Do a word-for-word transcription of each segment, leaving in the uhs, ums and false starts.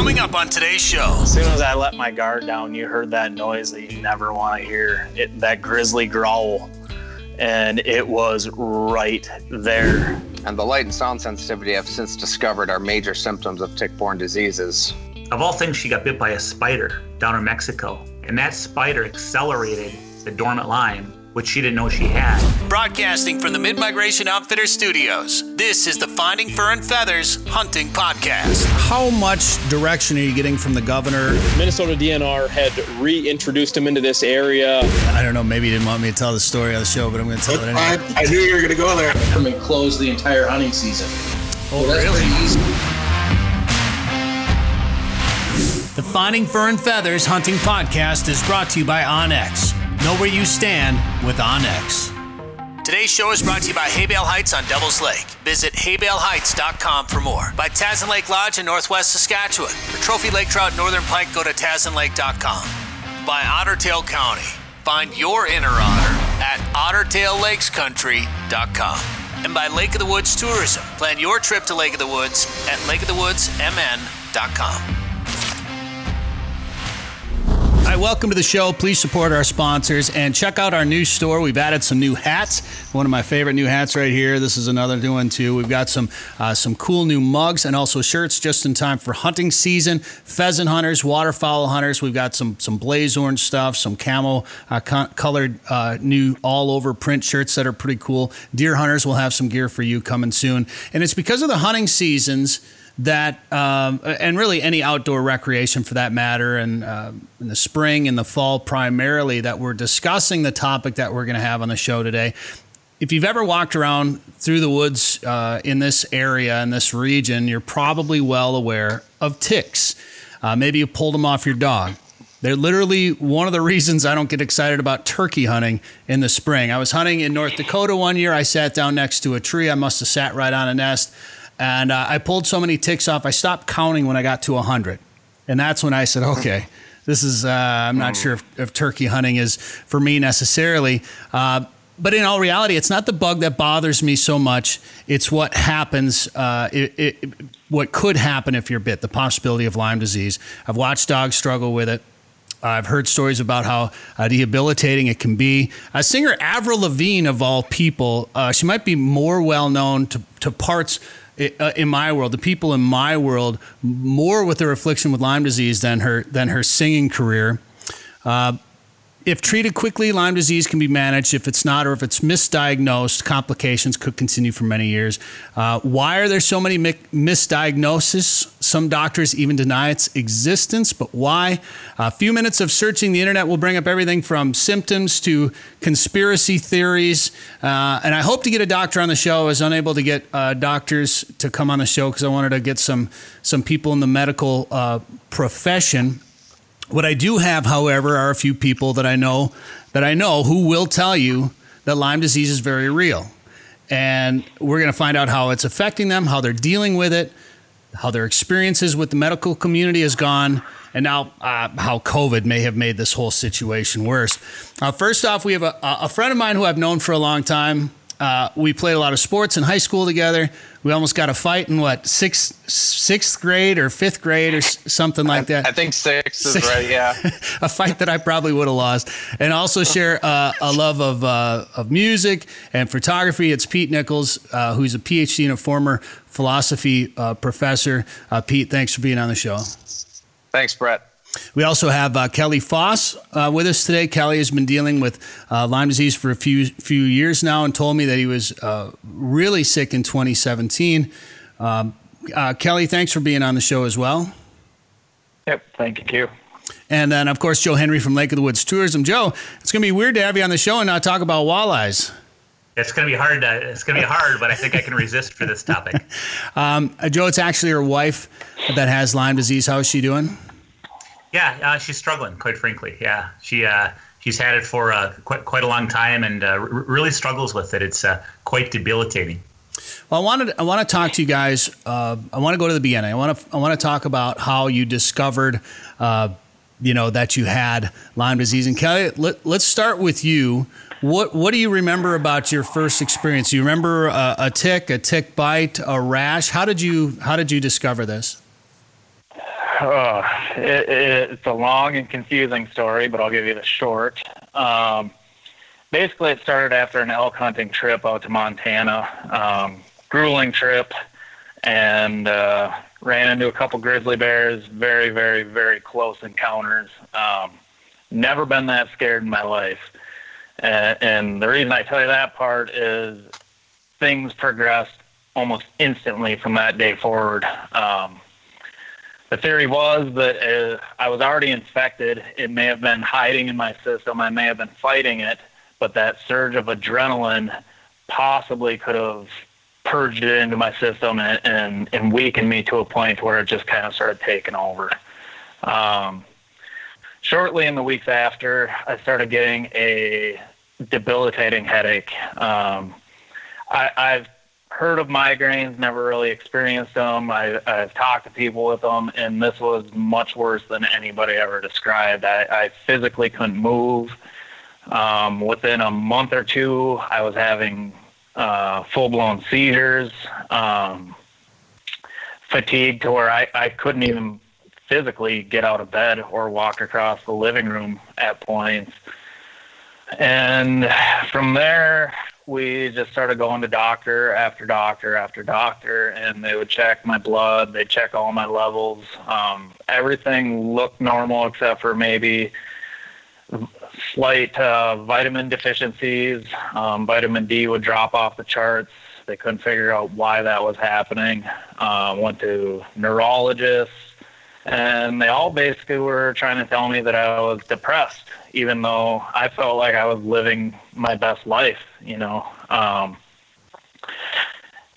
Coming up on today's show. As soon as I let my guard down, you heard that noise that you never want to hear. It, that grizzly growl. And it was right there. And the light and sound sensitivity I've since discovered are major symptoms of tick-borne diseases. Of all things, she got bit by a spider down in Mexico. And that spider accelerated the dormant Lyme, which she didn't know she had. Broadcasting from the Mid-Migration Outfitter Studios, this is the Finding Fur and Feathers Hunting Podcast. How much direction are you getting from the governor? Minnesota D N R had reintroduced him into this area. I don't know, maybe he didn't want me to tell the story on the show, but I'm going to tell it anyway. I, I knew you were going to go there. I'm going to close the entire hunting season. Oh, well, really? That's pretty easy. The Finding Fur and Feathers Hunting Podcast is brought to you by OnX. Know where you stand with OnX. Today's show is brought to you by Hay Bale Heights on Devil's Lake. Visit hay bale heights dot com for more. By Tazin Lake Lodge in northwest Saskatchewan. For trophy lake trout northern pike, go to tazin lake dot com. By Otter Tail County. Find your inner otter at otter tail lakes country dot com. And by Lake of the Woods Tourism. Plan your trip to Lake of the Woods at lake of the woods m n dot com. Hi, welcome to the show. Please support our sponsors and check out our new store. We've added some new hats. One of my favorite new hats right here. This is another new one too. We've got some uh, some cool new mugs and also shirts just in time for hunting season. Pheasant hunters, waterfowl hunters. We've got some some blaze orange stuff, some camo uh, con- colored uh, new all over print shirts that are pretty cool. Deer hunters will have some gear for you coming soon. And it's because of the hunting seasons that, um, and really any outdoor recreation for that matter, and uh, in the spring and the fall primarily, that we're discussing the topic that we're going to have on the show today. If you've ever walked around through the woods uh, in this area, in this region, you're probably well aware of ticks. Uh, maybe you pulled them off your dog. They're literally one of the reasons I don't get excited about turkey hunting in the spring. I was hunting in North Dakota one year. I sat down next to a tree. I must have sat right on a nest. And uh, I pulled so many ticks off, I stopped counting when I got to one hundred. And that's when I said, okay, this is, uh, I'm not sure if, if turkey hunting is for me necessarily. Uh, but in all reality, it's not the bug that bothers me so much. It's what happens, uh, it, it, what could happen if you're bit, the possibility of Lyme disease. I've watched dogs struggle with it. I've heard stories about how uh, debilitating it can be. Uh, singer Avril Lavigne, of all people, uh, she might be more well-known to, to parts in my world, the people in my world, more with their affliction with Lyme disease than her than her singing career. Uh, if treated quickly, Lyme disease can be managed. If it's not, or if it's misdiagnosed, complications could continue for many years. Uh, why are there so many mi- misdiagnoses? Some doctors even deny its existence, but why? A few minutes of searching the internet will bring up everything from symptoms to conspiracy theories. Uh, and I hope to get a doctor on the show. I was unable to get uh, doctors to come on the show because I wanted to get some, some people in the medical uh, profession. What I do have, however, are a few people that I know that I know who will tell you that Lyme disease is very real. And we're going to find out how it's affecting them, how they're dealing with it, how their experiences with the medical community has gone, and now uh, how COVID may have made this whole situation worse. Uh, first off, we have a, a friend of mine who I've known for a long time. Uh, we played a lot of sports in high school together. We almost got a fight in what, sixth, sixth grade or fifth grade or something like that. I think sixth is right, yeah. A fight that I probably would have lost. And also share uh, a love of uh, of music and photography. It's Pete Nichols, uh, who's a P H D and a former philosophy uh, professor. Uh, Pete, thanks for being on the show. Thanks, Brett. We also have uh, Kelly Foss uh, with us today. Kelly has been dealing with uh, Lyme disease for a few few years now and told me that he was uh, really sick in twenty seventeen. Um, uh, Kelly, thanks for being on the show as well. Yep, thank you. And then, of course, Joe Henry from Lake of the Woods Tourism. Joe, it's going to be weird to have you on the show and not talk about walleyes. It's going to be hard. To, it's going to be hard, but I think I can resist for this topic. um, Joe, it's actually her wife that has Lyme disease. How is she doing? Yeah, uh, she's struggling, quite frankly. Yeah, she uh, she's had it for uh, quite quite a long time, and uh, r- really struggles with it. It's uh, quite debilitating. Well, I wanted I want to talk to you guys. Uh, I want to go to the beginning. I want to I want to talk about how you discovered, uh, you know, that you had Lyme disease. And Kelly, let, let's start with you. What what do you remember about your first experience? Do you remember a, a tick, a tick bite, a rash? How did you how did you discover this? uh, it, it, it's a long and confusing story, but I'll give you the short. Um, basically, it started after an elk hunting trip out to Montana, um, grueling trip, and uh, ran into a couple grizzly bears, very, very, very close encounters. Um, never been that scared in my life. And, and the reason I tell you that part is things progressed almost instantly from that day forward. Um, the theory was that uh, I was already infected. It may have been hiding in my system. I may have been fighting it, but that surge of adrenaline possibly could have purged it into my system and, and, and weakened me to a point where it just kind of started taking over. Um, shortly in the weeks after, I started getting a debilitating headache. Um, I, I've heard of migraines, never really experienced them. I, I've talked to people with them, and this was much worse than anybody ever described. I, I physically couldn't move. Um, within a month or two, I was having uh, full-blown seizures, um, fatigue to where I, I couldn't even physically get out of bed or walk across the living room at points. And from there, we just started going to doctor after doctor after doctor, and they would check my blood. They check all my levels. Um, everything looked normal except for maybe slight uh, vitamin deficiencies. Um, vitamin D would drop off the charts. They couldn't figure out why that was happening. Uh, went to neurologists, and they all basically were trying to tell me that I was depressed, even though I felt like I was living my best life, you know. Um,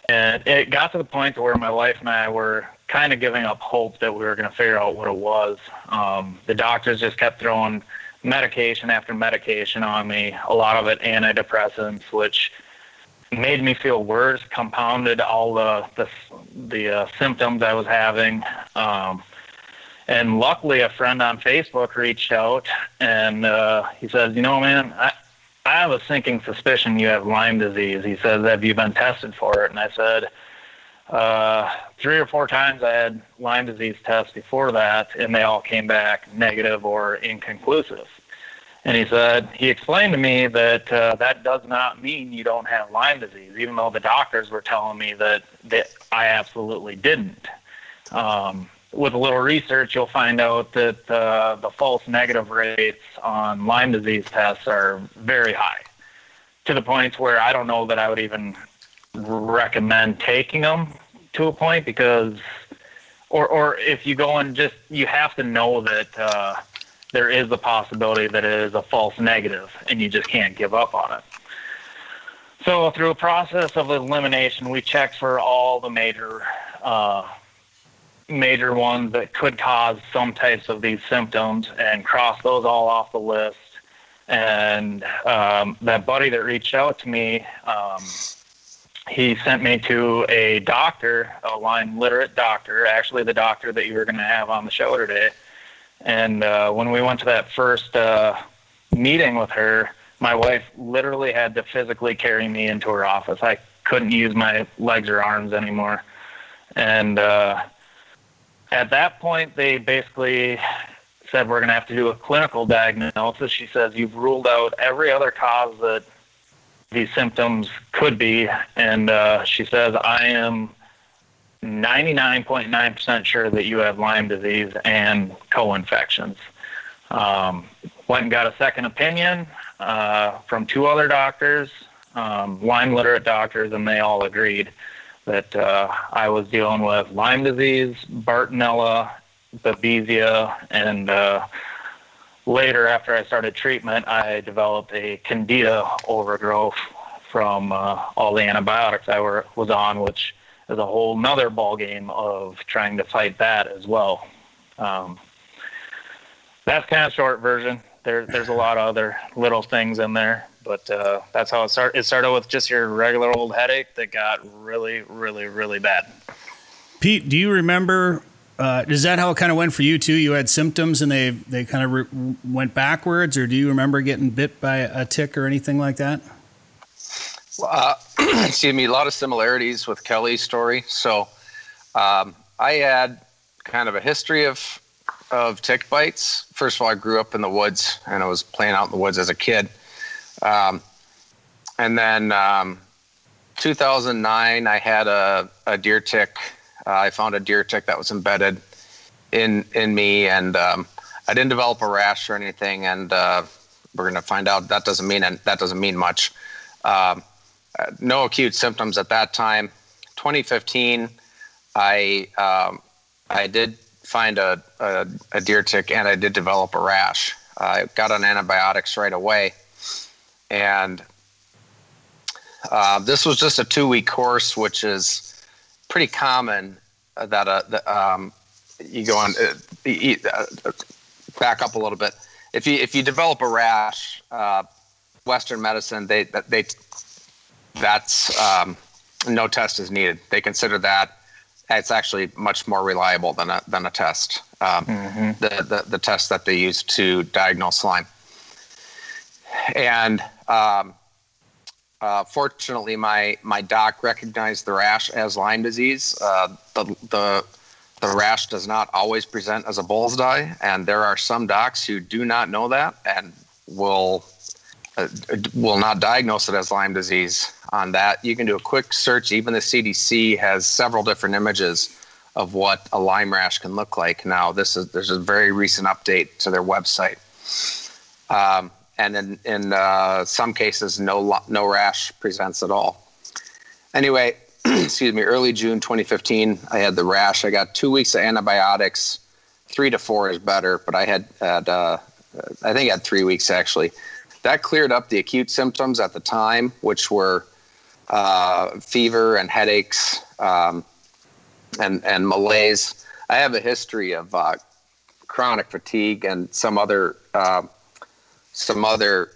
and it got to the point where my wife and I were kind of giving up hope that we were going to figure out what it was. Um, the doctors just kept throwing medication after medication on me, a lot of it antidepressants, which made me feel worse, compounded all the, the, the uh, symptoms I was having. Um, And luckily, a friend on Facebook reached out, and uh, he says, you know, man, I, I have a sinking suspicion you have Lyme disease. He says, have you been tested for it? And I said, uh, three or four times I had Lyme disease tests before that, and they all came back negative or inconclusive. And he said, he explained to me that uh, that does not mean you don't have Lyme disease, even though the doctors were telling me that, that I absolutely didn't. Um With a little research, you'll find out that uh, the false negative rates on Lyme disease tests are very high, to the point where I don't know that I would even recommend taking them to a point, because, or or if you go and just, you have to know that uh, there is the possibility that it is a false negative, and you just can't give up on it. So through a process of elimination, we checked for all the major uh major ones that could cause some types of these symptoms and cross those all off the list. And um, that buddy that reached out to me, um, he sent me to a doctor, a Lyme literate doctor, actually the doctor that you were going to have on the show today. And uh, when we went to that first uh, meeting with her, my wife literally had to physically carry me into her office. I couldn't use my legs or arms anymore. And uh, at that point, they basically said, we're going to have to do a clinical diagnosis. She says, you've ruled out every other cause that these symptoms could be. And uh, she says, I am ninety-nine point nine percent sure that you have Lyme disease and co-infections. Um, went and got a second opinion uh, from two other doctors, um, Lyme literate doctors, and they all agreed that uh, I was dealing with Lyme disease, Bartonella, Babesia, and uh, later after I started treatment, I developed a candida overgrowth from uh, all the antibiotics I were, was on, which is a whole nother ballgame of trying to fight that as well. Um, that's kind of short version. There, there's a lot of other little things in there. But uh, that's how it started. It started with just your regular old headache that got really, really, really bad. Pete, do you remember, uh, is that how it kind of went for you too? You had symptoms and they, they kind of re- went backwards, or do you remember getting bit by a tick or anything like that? Uh, excuse me, a lot of similarities with Kelly's story. So um, I had kind of a history of of tick bites. First of all, I grew up in the woods, and I was playing out in the woods as a kid. Um, and then um, two thousand nine, I had a, a deer tick. Uh, I found a deer tick that was embedded in in me, and um, I didn't develop a rash or anything. And uh, we're going to find out that doesn't mean and that doesn't mean much. Um, no acute symptoms at that time. twenty fifteen, I um, I did find a, a, a deer tick, and I did develop a rash. I got on antibiotics right away, and uh, this was just a two-week course, which is pretty common. That uh, the, um, you go on uh, you, uh, back up a little bit. If you if you develop a rash, uh, Western medicine they they that's um, no test is needed. They consider that. It's actually much more reliable than a than a test. Um, mm-hmm. the, the the test that they use to diagnose Lyme. And um, uh, fortunately, my my doc recognized the rash as Lyme disease. Uh, the the the rash does not always present as a bullseye, and there are some docs who do not know that and will uh, will not diagnose it as Lyme disease. On that, you can do a quick search. Even the C D C has several different images of what a Lyme rash can look like. Now, this is there's a very recent update to their website, um, and in in uh, some cases, no no rash presents at all. Anyway, excuse me. Early June twenty fifteen, I had the rash. I got two weeks of antibiotics. Three to four is better, but I had had uh, I think I had three weeks actually. That cleared up the acute symptoms at the time, which were uh, fever and headaches, um, and, and malaise. I have a history of, uh, chronic fatigue and some other, uh, some other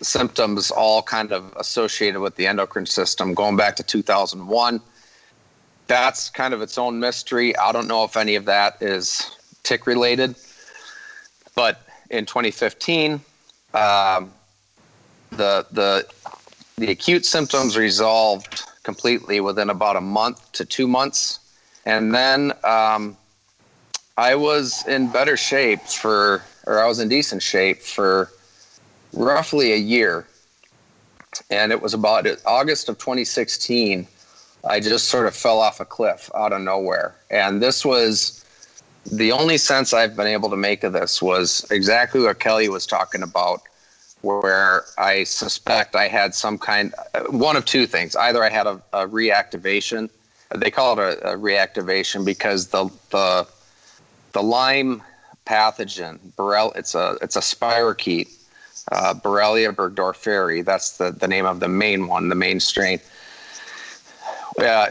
symptoms all kind of associated with the endocrine system going back to two thousand one. That's kind of its own mystery. I don't know if any of that is tick related, but in twenty fifteen, um, the, the, The acute symptoms resolved completely within about a month to two months. And then um, I was in better shape for, or I was in decent shape for roughly a year. And it was about August of twenty sixteen, I just sort of fell off a cliff out of nowhere. And this was the only sense I've been able to make of this was exactly what Kelly was talking about, where I suspect I had some kind, one of two things. Either I had a, a reactivation, they call it a, a reactivation because the the the Lyme pathogen, Borrelia, it's a it's a spirochete, uh, Borrelia burgdorferi. That's the, the name of the main one, the main strain. Uh,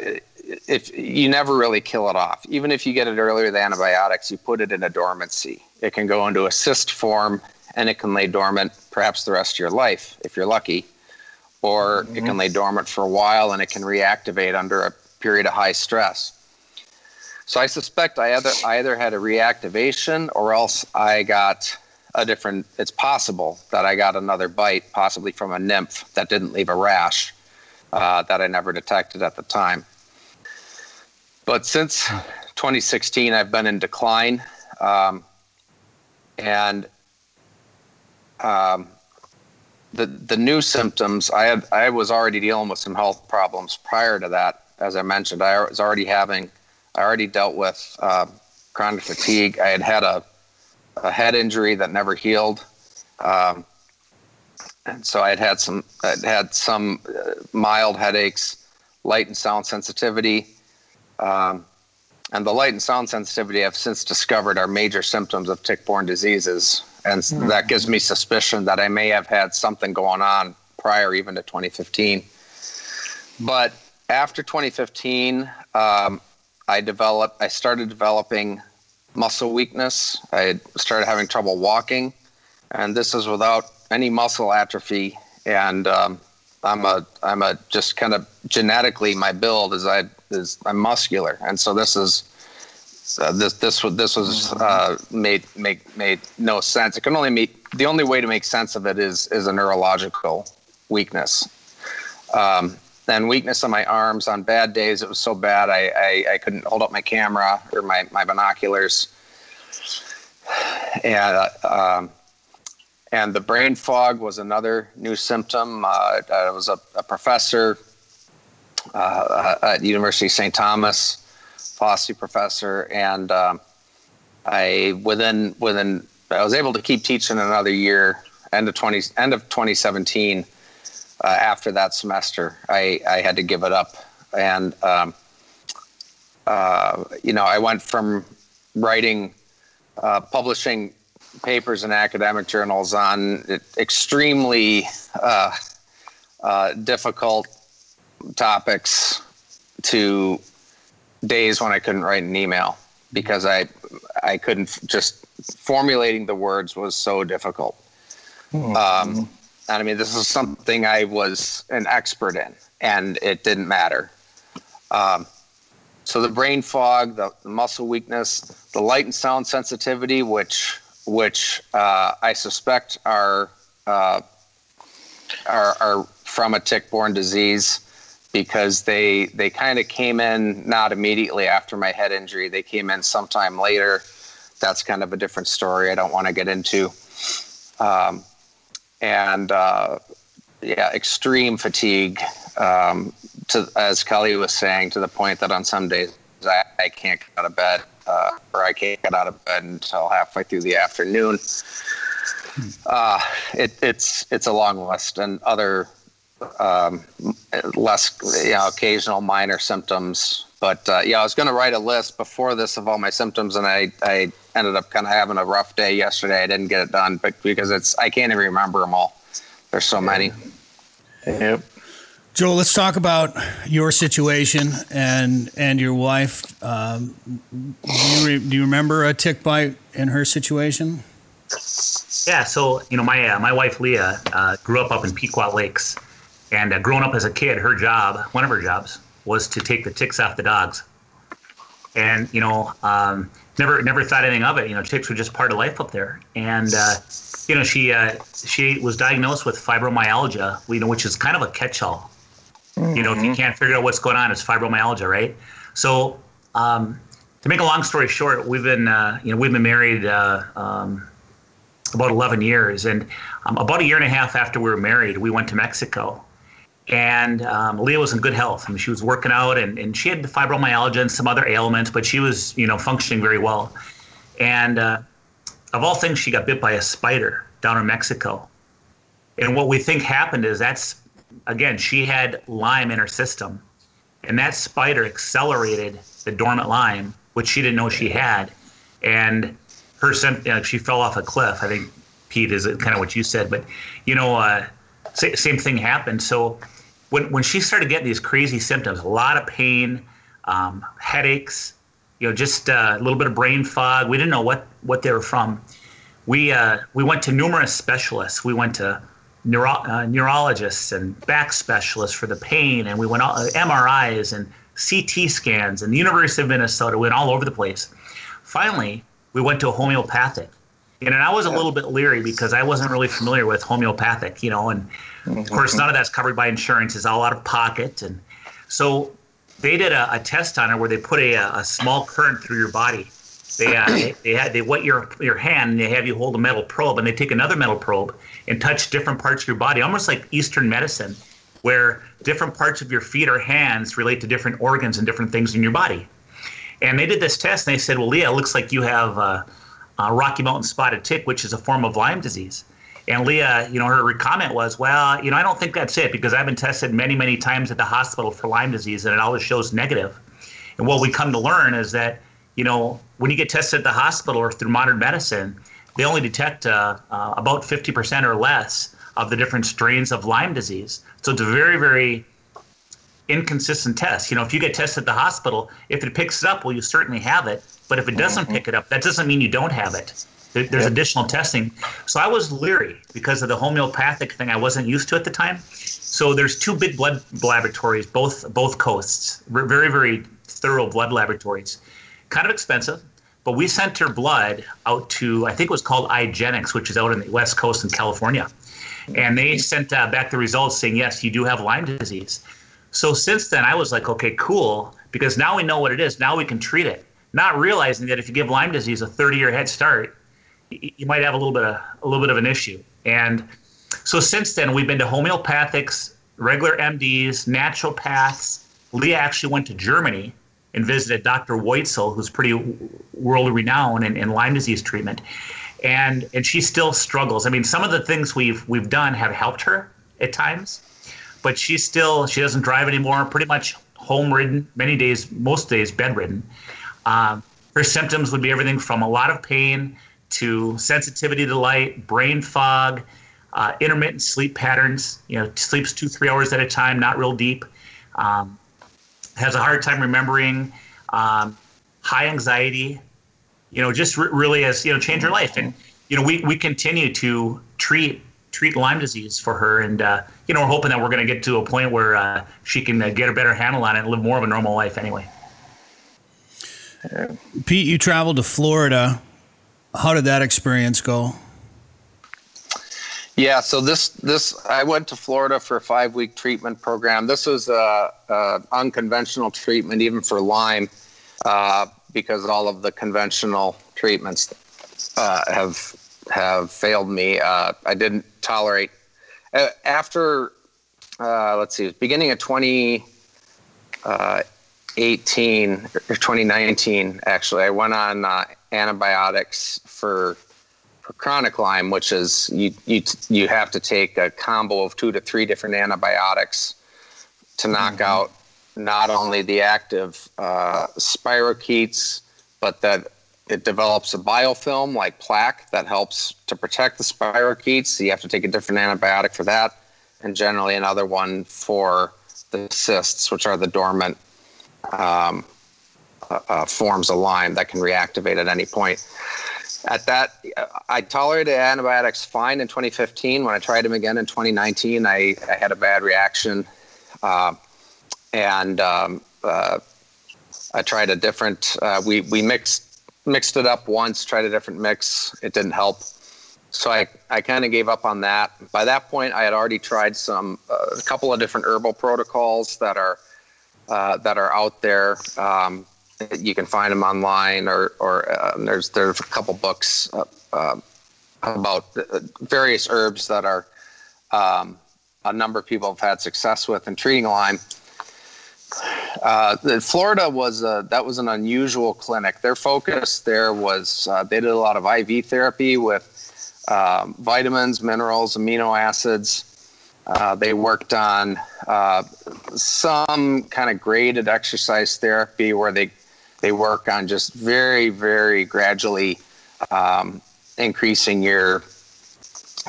if you never really kill it off, even if you get it earlier than antibiotics, you put it in a dormancy. It can go into a cyst form, and it can lay dormant perhaps the rest of your life if you're lucky, or mm-hmm. It can lay dormant for a while and it can reactivate under a period of high stress. So I suspect I either, I either had a reactivation or else I got a different, it's possible that I got another bite, possibly from a nymph that didn't leave a rash uh, that I never detected at the time. But since twenty sixteen, I've been in decline um, and Um, the the new symptoms, I had I was already dealing with some health problems prior to that. As I mentioned, I was already having, I already dealt with uh, chronic fatigue. I had had a, a head injury that never healed, um, and so I had had some I'd had some mild headaches, light and sound sensitivity, um, and the light and sound sensitivity I've since discovered are major symptoms of tick-borne diseases. And that gives me suspicion that I may have had something going on prior even to twenty fifteen. But after twenty fifteen, um, I developed, I started developing muscle weakness. I started having trouble walking, and this is without any muscle atrophy. And um, I'm a, I'm a just kind of genetically, my build is I is I'm muscular, and so this is. So this this was this was uh, made make made no sense. It can only make the only way to make sense of it is is a neurological weakness, um, then weakness on my arms. On bad days, it was so bad I, I, I couldn't hold up my camera or my, my binoculars. And um, and the brain fog was another new symptom. Uh, I was a, a professor uh, at University of Saint Thomas, Fosse professor, and um, I within within I was able to keep teaching another year. End of twenty end of twenty seventeen. Uh, after that semester, I, I had to give it up, and um, uh, you know I went from writing, uh, publishing papers in academic journals on extremely uh, uh, difficult topics to days when I couldn't write an email because I I couldn't just formulating the words was so difficult. Mm-hmm. Um, And I mean, this is something I was an expert in, and it didn't matter. Um, so the brain fog, the, the muscle weakness, the light and sound sensitivity, which which uh, I suspect are, uh, are are from a tick-borne disease, because they they kind of came in not immediately after my head injury. They came in sometime later. That's kind of a different story I don't want to get into. Um, And uh, yeah, extreme fatigue. Um, to as Kelly was saying, to the point that on some days I, I can't get out of bed, uh, or I can't get out of bed until halfway through the afternoon. Uh, it, it's it's a long list, and other um, less you know, occasional minor symptoms. But uh, yeah, I was going to write a list before this of all my symptoms, and I, I ended up kind of having a rough day yesterday. I didn't get it done, but because it's I can't even remember them all. There's so many. Yep. Joe, let's talk about your situation and and your wife. Um, do, you re, do you remember a tick bite in her situation? Yeah. So you know, my uh, my wife Leah uh, grew up up in Pequot Lakes, and uh, growing up as a kid, her job, one of her jobs, was to take the ticks off the dogs. And, you know, um, never never thought anything of it. You know, ticks were just part of life up there. And, uh, you know, she uh, she was diagnosed with fibromyalgia, you know, which is kind of a catch-all. Mm-hmm. You know, if you can't figure out what's going on, it's fibromyalgia, right? So um, to make a long story short, we've been, uh, you know, we've been married uh, um, about eleven years. And um, about a year and a half after we were married, we went to Mexico. And um, Leah was in good health. I mean, she was working out, and, and she had fibromyalgia and some other ailments, but she was, you know, functioning very well. And uh, of all things, she got bit by a spider down in Mexico. And what we think happened is that's, again, she had Lyme in her system. And that spider accelerated the dormant Lyme, which she didn't know she had. And her, you know, she fell off a cliff. I think, Pete, is kind of what you said. But, you know, uh, same thing happened. So When when she started getting these crazy symptoms, a lot of pain, um, headaches, you know, just uh, a little bit of brain fog. We didn't know what, what they were from. We uh, we went to numerous specialists. We went to neuro, uh, neurologists and back specialists for the pain, and we went all, uh, M R Is and C T scans and the University of Minnesota. We went all over the place. Finally, we went to a homeopathic. And, and I was a little bit leery because I wasn't really familiar with homeopathic, you know, and of course none of that's covered by insurance. It's all out of pocket. And so they did a, a test on her where they put a, a small current through your body. They uh, they, they had they wet your your hand and they have you hold a metal probe, and they take another metal probe and touch different parts of your body, almost like Eastern medicine, where different parts of your feet or hands relate to different organs and different things in your body. And they did this test, and they said, well, Leah, it looks like you have uh, Uh, Rocky Mountain spotted tick, which is a form of Lyme disease. And Leah, you know, her comment was, well, you know, I don't think that's it because I've been tested many, many times at the hospital for Lyme disease, and it always shows negative. And what we come to learn is that, you know, when you get tested at the hospital or through modern medicine, they only detect uh, uh, about fifty percent or less of the different strains of Lyme disease. So it's a very, very inconsistent test. You know, if you get tested at the hospital, if it picks it up, well, you certainly have it. But if it doesn't pick it up, that doesn't mean you don't have it. There's additional testing. So I was leery because of the homeopathic thing I wasn't used to at the time. So there's two big blood laboratories, both both coasts, very, very thorough blood laboratories. Kind of expensive, but we sent her blood out to, I think it was called Igenix, which is out on the West Coast in California. And they sent uh, back the results saying, yes, you do have Lyme disease. So since then, I was like, okay, cool, because now we know what it is. Now we can treat it. Not realizing that if you give Lyme disease a thirty-year head start, you might have a little bit of a little bit of an issue. And so since then, we've been to homeopathics, regular M Ds, naturopaths. Leah actually went to Germany and visited Doctor Weitzel, who's pretty world-renowned in, in Lyme disease treatment. And and she still struggles. I mean, some of the things we've we've done have helped her at times, but she still, she doesn't drive anymore, pretty much home-ridden, many days, most days bedridden. Um, her symptoms would be everything from a lot of pain to sensitivity to light, brain fog, uh, intermittent sleep patterns, you know, sleeps two, three hours at a time, not real deep, um, has a hard time remembering, um, high anxiety, you know, just re- really has, you know, changed her life. And, you know, we, we continue to treat, treat Lyme disease for her. And, uh, you know, we're hoping that we're going to get to a point where uh, she can uh, get a better handle on it and live more of a normal life anyway. Pete, you traveled to Florida. How did that experience go? Yeah, so this this I went to Florida for a five-week treatment program. This was a, a unconventional treatment, even for Lyme, uh, because all of the conventional treatments uh, have have failed me. Uh, I didn't tolerate uh, after. Uh, let's see, beginning of twenty. Uh, eighteen or twenty nineteen, actually, I went on uh, antibiotics for for chronic Lyme, which is you you you have to take a combo of two to three different antibiotics to knock mm-hmm. out not only the active uh, spirochetes, but that it develops a biofilm like plaque that helps to protect the spirochetes. So you have to take a different antibiotic for that, and generally another one for the cysts, which are the dormant Um, uh, uh, forms of Lyme that can reactivate at any point. At that, I tolerated antibiotics fine in twenty fifteen. When I tried them again in twenty nineteen, I, I had a bad reaction, uh, and um, uh, I tried a different. Uh, we we mixed mixed it up once. Tried a different mix. It didn't help, so I I kind of gave up on that. By that point, I had already tried some uh, a couple of different herbal protocols that are. Uh, that are out there. Um, you can find them online, or or uh, there's there's a couple books uh, uh, about various herbs that are um, a number of people have had success with in treating Lyme. Uh, the Florida was a, that was an unusual clinic. Their focus there was uh, they did a lot of I V therapy with um, vitamins, minerals, amino acids. Uh, they worked on uh, some kind of graded exercise therapy where they they work on just very, very gradually um, increasing your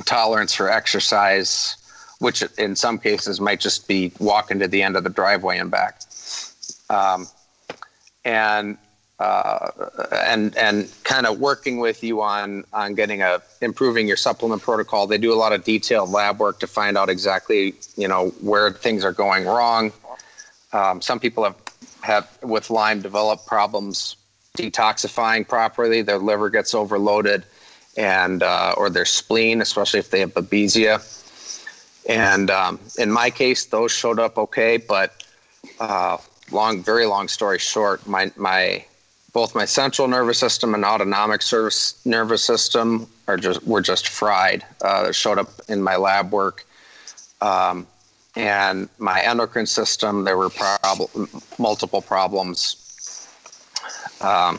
tolerance for exercise, which in some cases might just be walking to the end of the driveway and back. Um, and uh, and and kind of working with you on on getting a improving your supplement protocol. They do a lot of detailed lab work to find out exactly, you know, where things are going wrong. Um, some people have, have with Lyme developed problems detoxifying properly. Their liver gets overloaded, and uh, or their spleen, especially if they have Babesia. And um, in my case, those showed up okay, but uh, long, very long story short, my my. Both my central nervous system and autonomic nervous system are just were just fried. Uh, it showed up in my lab work, um, and my endocrine system. There were prob- multiple problems, um,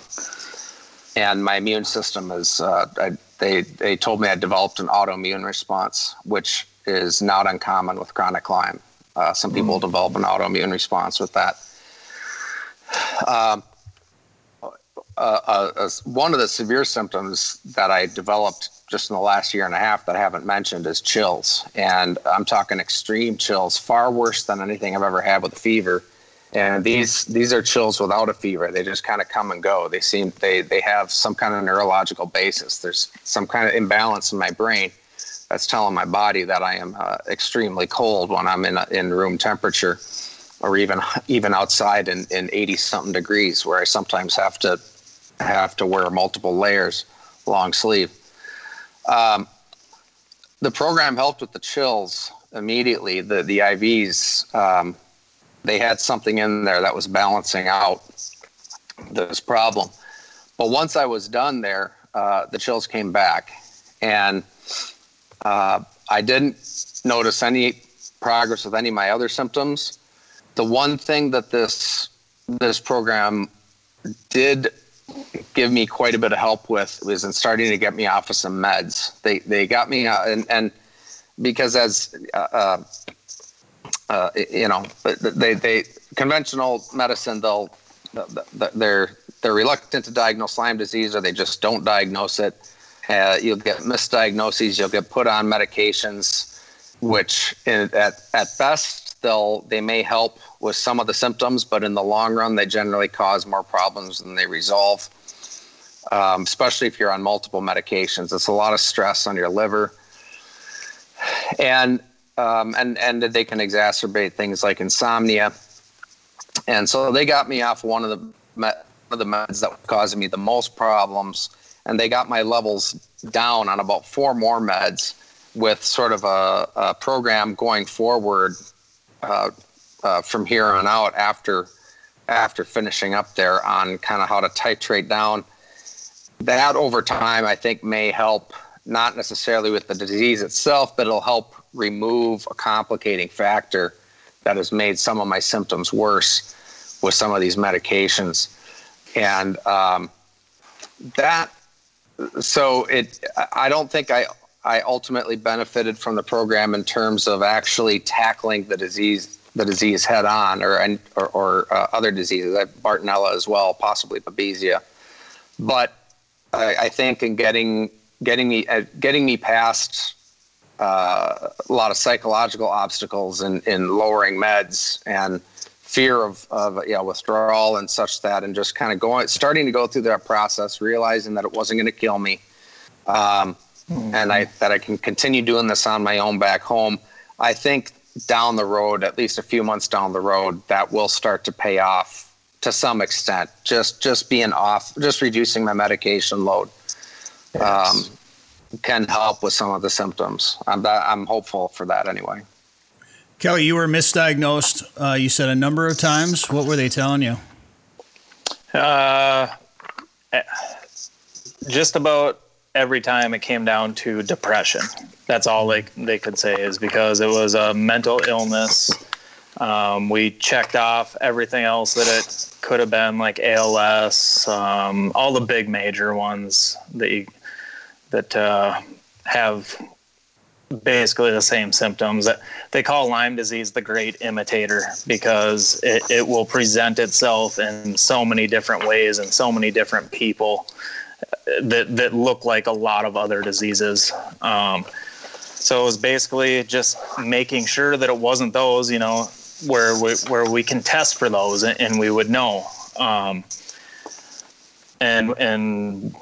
and my immune system is. Uh, I, they they told me I developed an autoimmune response, which is not uncommon with chronic Lyme. Uh, some people mm-hmm. develop an autoimmune response with that. Um, Uh, uh, one of the severe symptoms that I developed just in the last year and a half that I haven't mentioned is chills. And I'm talking extreme chills, far worse than anything I've ever had with a fever. And these these are chills without a fever. They just kind of come and go. They seem they, they have some kind of neurological basis. There's some kind of imbalance in my brain that's telling my body that I am uh, extremely cold when I'm in, in room temperature or even, even outside in, in eighty-something degrees where I sometimes have to have to wear multiple layers, long sleeve. Um, the program helped with the chills immediately, the, the I Vs. Um, they had something in there that was balancing out this problem. But once I was done there, uh, the chills came back, and uh, I didn't notice any progress with any of my other symptoms. The one thing that this this program did give me quite a bit of help with was in starting to get me off of some meds. They they got me uh, and and because as uh, uh, you know, they they conventional medicine, they'll they're they're reluctant to diagnose Lyme disease, or they just don't diagnose it. Uh, you'll get misdiagnoses. You'll get put on medications, which in, at at best they'll they may help with some of the symptoms, but in the long run they generally cause more problems than they resolve. Um, especially if you're on multiple medications, it's a lot of stress on your liver, and um, and and they can exacerbate things like insomnia. And so they got me off one of the one of the meds that was causing me the most problems, and they got my levels down on about four more meds, with sort of a, a program going forward uh, uh, from here on out after after finishing up there on kind of how to titrate down. That over time, I think, may help not necessarily with the disease itself, but it'll help remove a complicating factor that has made some of my symptoms worse with some of these medications. And um, that, so it, I don't think I, I ultimately benefited from the program in terms of actually tackling the disease, the disease head on, or, and, or, or uh, other diseases like Bartonella as well, possibly Babesia. But I, I think in getting, getting me, uh, getting me past Uh, a lot of psychological obstacles in, in lowering meds and fear of, of you know, withdrawal and such that, and just kind of going, starting to go through that process, realizing that it wasn't going to kill me. Um, mm-hmm. And I, that I can continue doing this on my own back home. I think down the road, at least a few months down the road, that will start to pay off to some extent, just, just being off, just reducing my medication load. Yes. Um, can help with some of the symptoms. I'm I'm hopeful for that anyway. Kelly, you were misdiagnosed. Uh, you said a number of times. What were they telling you? Uh, just about every time it came down to depression. That's all they they could say, is because it was a mental illness. Um, we checked off everything else that it could have been, like A L S, um, all the big major ones that you that uh, have basically the same symptoms. That they call Lyme disease the great imitator, because it, it will present itself in so many different ways and so many different people that that look like a lot of other diseases. Um, so it was basically just making sure that it wasn't those, you know, where we, where we can test for those and, and we would know. Um, and and...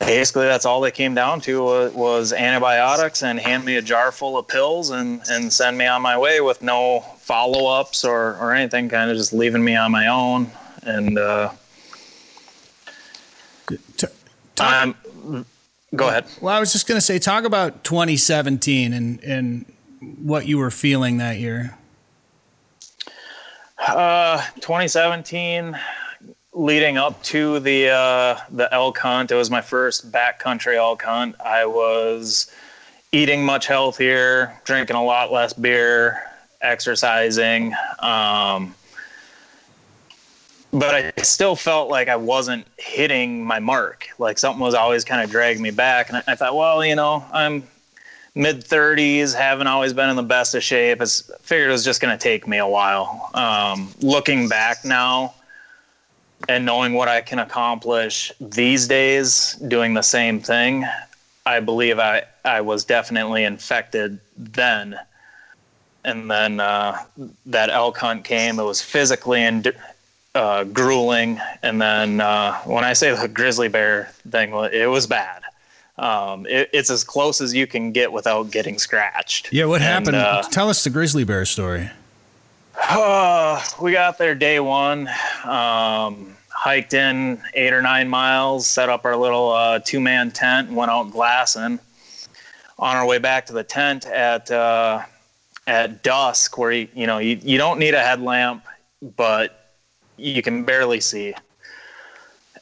Basically, that's all they came down to uh, was antibiotics and hand me a jar full of pills and, and send me on my way with no follow-ups or, or anything, kind of just leaving me on my own. And uh, T- talk, um, go ahead. Well, I was just going to say, talk about twenty seventeen and, and what you were feeling that year. Uh, twenty seventeen... Leading up to the uh, the elk hunt, it was my first backcountry elk hunt. I was eating much healthier, drinking a lot less beer, exercising, um, but I still felt like I wasn't hitting my mark. Like something was always kind of dragging me back, and I, I thought, well, you know, I'm mid thirties, haven't always been in the best of shape. I figured it was just going to take me a while. Um, looking back now, and knowing what I can accomplish these days doing the same thing, I believe I, I was definitely infected then. And then uh, that elk hunt came. It was physically and uh, grueling. And then uh, when I say the grizzly bear thing, it was bad. Um, it, it's as close as you can get without getting scratched. Yeah, what happened? And, uh, tell us the grizzly bear story. Uh, we got there day one, um, hiked in eight or nine miles, set up our little uh, two-man tent, and went out glassing. On our way back to the tent at uh, at dusk where, you, you know, you, you don't need a headlamp, but you can barely see.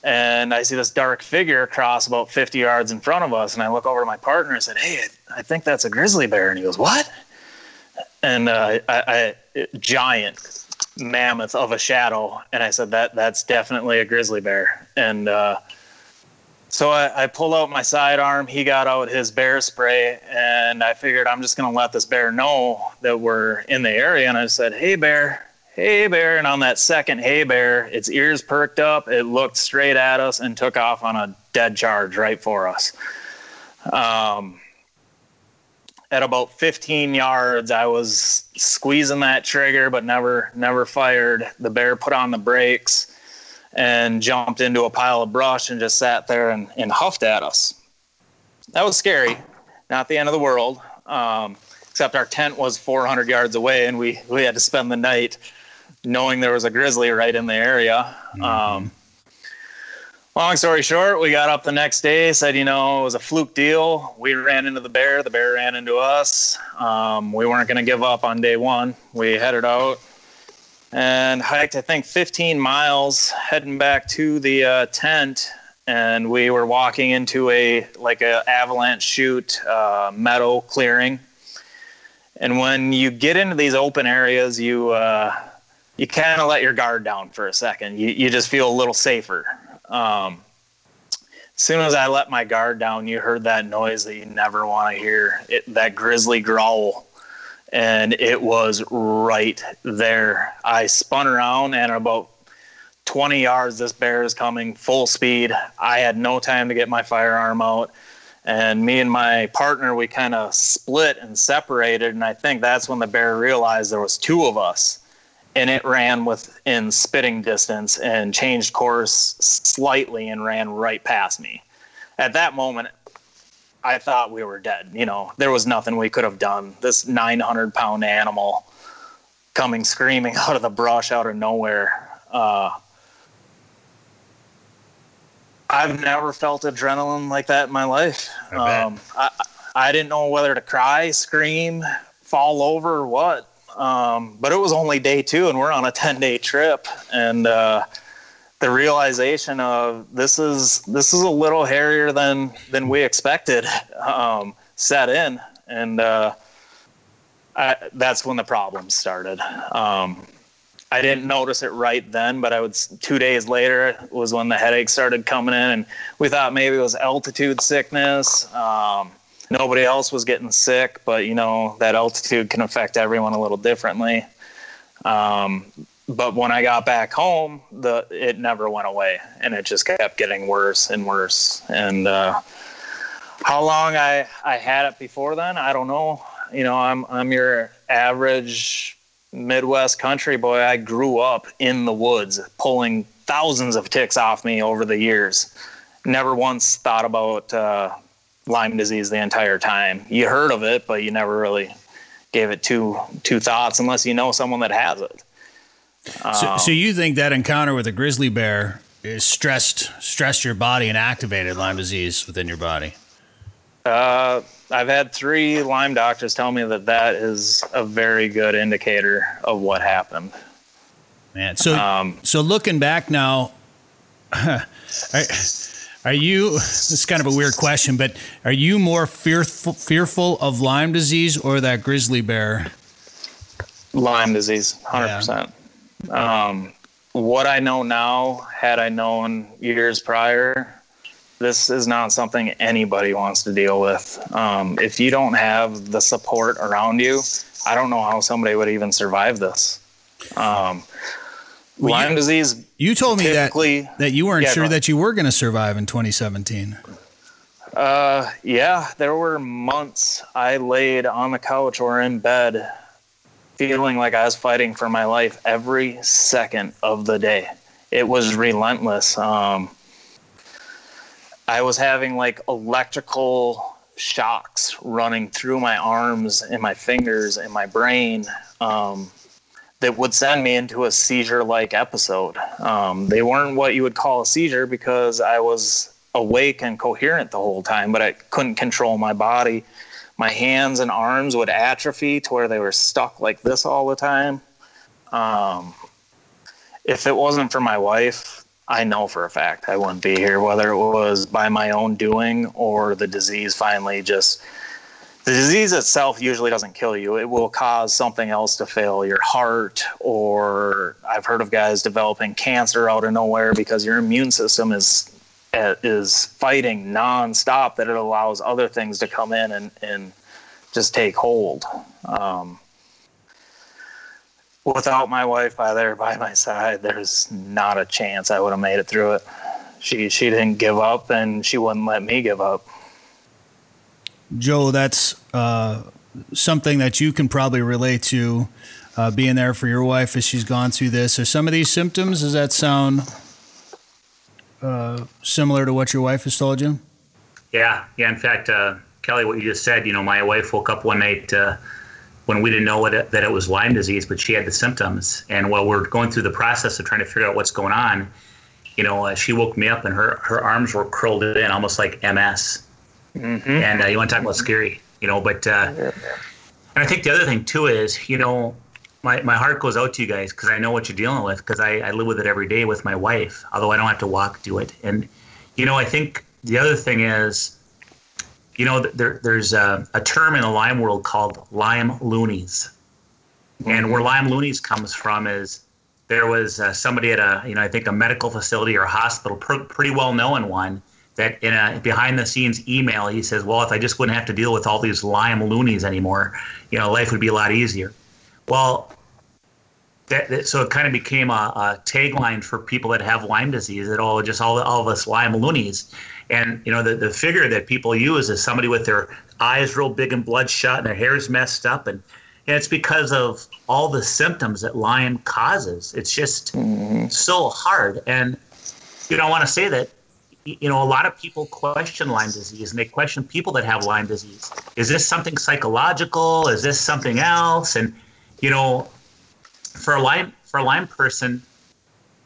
And I see this dark figure cross about fifty yards in front of us. And I look over to my partner and said, "Hey, I think that's a grizzly bear." And he goes, "What?" And uh, I, I giant mammoth of a shadow. And I said, that that's definitely a grizzly bear. And uh, so I, I pulled out my sidearm. He got out his bear spray. And I figured I'm just going to let this bear know that we're in the area. And I said, "Hey, bear. Hey, bear." And on that second "hey, bear," its ears perked up, it looked straight at us, and took off on a dead charge right for us. Um, at about fifteen yards, I was squeezing that trigger, but never, never fired. The bear put on the brakes and jumped into a pile of brush and just sat there and, and huffed at us. That was scary. Not the end of the world. Um, except our tent was four hundred yards away, and we, we had to spend the night knowing there was a grizzly right in the area. Mm-hmm. Um, long story short, we got up the next day, said, you know, it was a fluke deal. We ran into the bear. The bear ran into us. Um, we weren't going to give up on day one. We headed out and hiked, I think, fifteen miles heading back to the uh, tent. And we were walking into a, like a avalanche chute uh, meadow clearing. And when you get into these open areas, you uh, you kind of let your guard down for a second. You you just feel a little safer. Um, as soon as I let my guard down, you heard that noise that you never want to hear, it, that grizzly growl. And it was right there. I spun around, and about twenty yards, this bear is coming full speed. I had no time to get my firearm out. And me and my partner, we kind of split and separated. And I think that's when the bear realized there was two of us, and it ran within spitting distance and changed course slightly and ran right past me. At that moment, I thought we were dead. You know, there was nothing we could have done. This nine hundred pound animal coming screaming out of the brush out of nowhere. Uh, I've never felt adrenaline like that in my life. I, um, I I didn't know whether to cry, scream, fall over, or what. Um, but it was only day two, and we're on a ten-day trip. And uh, the realization of this is this is a little hairier than than we expected um, set in, and uh, I, that's when the problems started. Um, I didn't notice it right then, but I was two days later was when the headaches started coming in, and we thought maybe it was altitude sickness. Um, nobody else was getting sick, but you know, that altitude can affect everyone a little differently. Um, but when I got back home, the, it never went away, and it just kept getting worse and worse. And, uh, how long I, I had it before then, I don't know. You know, I'm, I'm your average Midwest country boy. I grew up in the woods, pulling thousands of ticks off me over the years. Never once thought about uh, Lyme disease the entire time. You heard of it, but you never really gave it two two thoughts unless you know someone that has it. Um, so, so you think that encounter with a grizzly bear is stressed stressed your body and activated Lyme disease within your body? Uh, I've had three Lyme doctors tell me that that is a very good indicator of what happened. Man, so um, so looking back now, are, are you? It's kind of a weird question, but are you more fearful fearful of Lyme disease or that grizzly bear? Lyme disease, one hundred percent. Yeah. Um, what I know now, had I known years prior, this is not something anybody wants to deal with. Um, if you don't have the support around you, I don't know how somebody would even survive this. Um, well, Lyme you, disease. You told me that, that you weren't yeah, sure that you were going to survive in twenty seventeen. Uh, yeah, there were months I laid on the couch or in bed feeling like I was fighting for my life every second of the day. It was relentless. Um, I was having like electrical shocks running through my arms and my fingers and my brain um, that would send me into a seizure-like episode. Um, they weren't what you would call a seizure because I was awake and coherent the whole time, but I couldn't control my body. my hands and arms would atrophy to where they were stuck like this all the time. Um, if it wasn't for my wife, I know for a fact I wouldn't be here, whether it was by my own doing or the disease finally just... The disease itself usually doesn't kill you. It will cause something else to fail, your heart, or I've heard of guys developing cancer out of nowhere because your immune system is is fighting nonstop, that it allows other things to come in and, and just take hold. Um, without my wife by there by my side, there's not a chance I would have made it through it. She she didn't give up, and she wouldn't let me give up. Joe, that's uh, something that you can probably relate to, uh, being there for your wife as she's gone through this. Are some of these symptoms, does that sound uh, similar to what your wife has told you? Yeah. Yeah. In fact, uh, Kelly, what you just said, you know, my wife woke up one night uh, when we didn't know what it, that it was Lyme disease, but she had the symptoms. And while we're going through the process of trying to figure out what's going on, you know, uh, she woke me up and her, her arms were curled in almost like M S. Mm-hmm. And uh, you want to talk about scary, you know, but uh, and I think the other thing, too, is, you know, my, my heart goes out to you guys because I know what you're dealing with because I, I live with it every day with my wife, although I don't have to walk to it. And, you know, I think the other thing is, you know, there there's a, a term in the Lyme world called Lyme loonies. Mm-hmm. And where Lyme loonies comes from is there was uh, somebody at a, you know, I think a medical facility or a hospital, per, pretty well-known one, that in a behind-the-scenes email, he says, well, if I just wouldn't have to deal with all these Lyme loonies anymore, you know, life would be a lot easier. Well, that, that so it kind of became a, a tagline for people that have Lyme disease, that all just all, all of us Lyme loonies. And, you know, the, the figure that people use is somebody with their eyes real big and bloodshot and their hair's messed up. And, and it's because of all the symptoms that Lyme causes. It's just mm-hmm. so hard. And, you know, I want to say that, you know, a lot of people question Lyme disease, and they question people that have Lyme disease. Is this something psychological? Is this something else? And, you know, for a Lyme, for a Lyme person,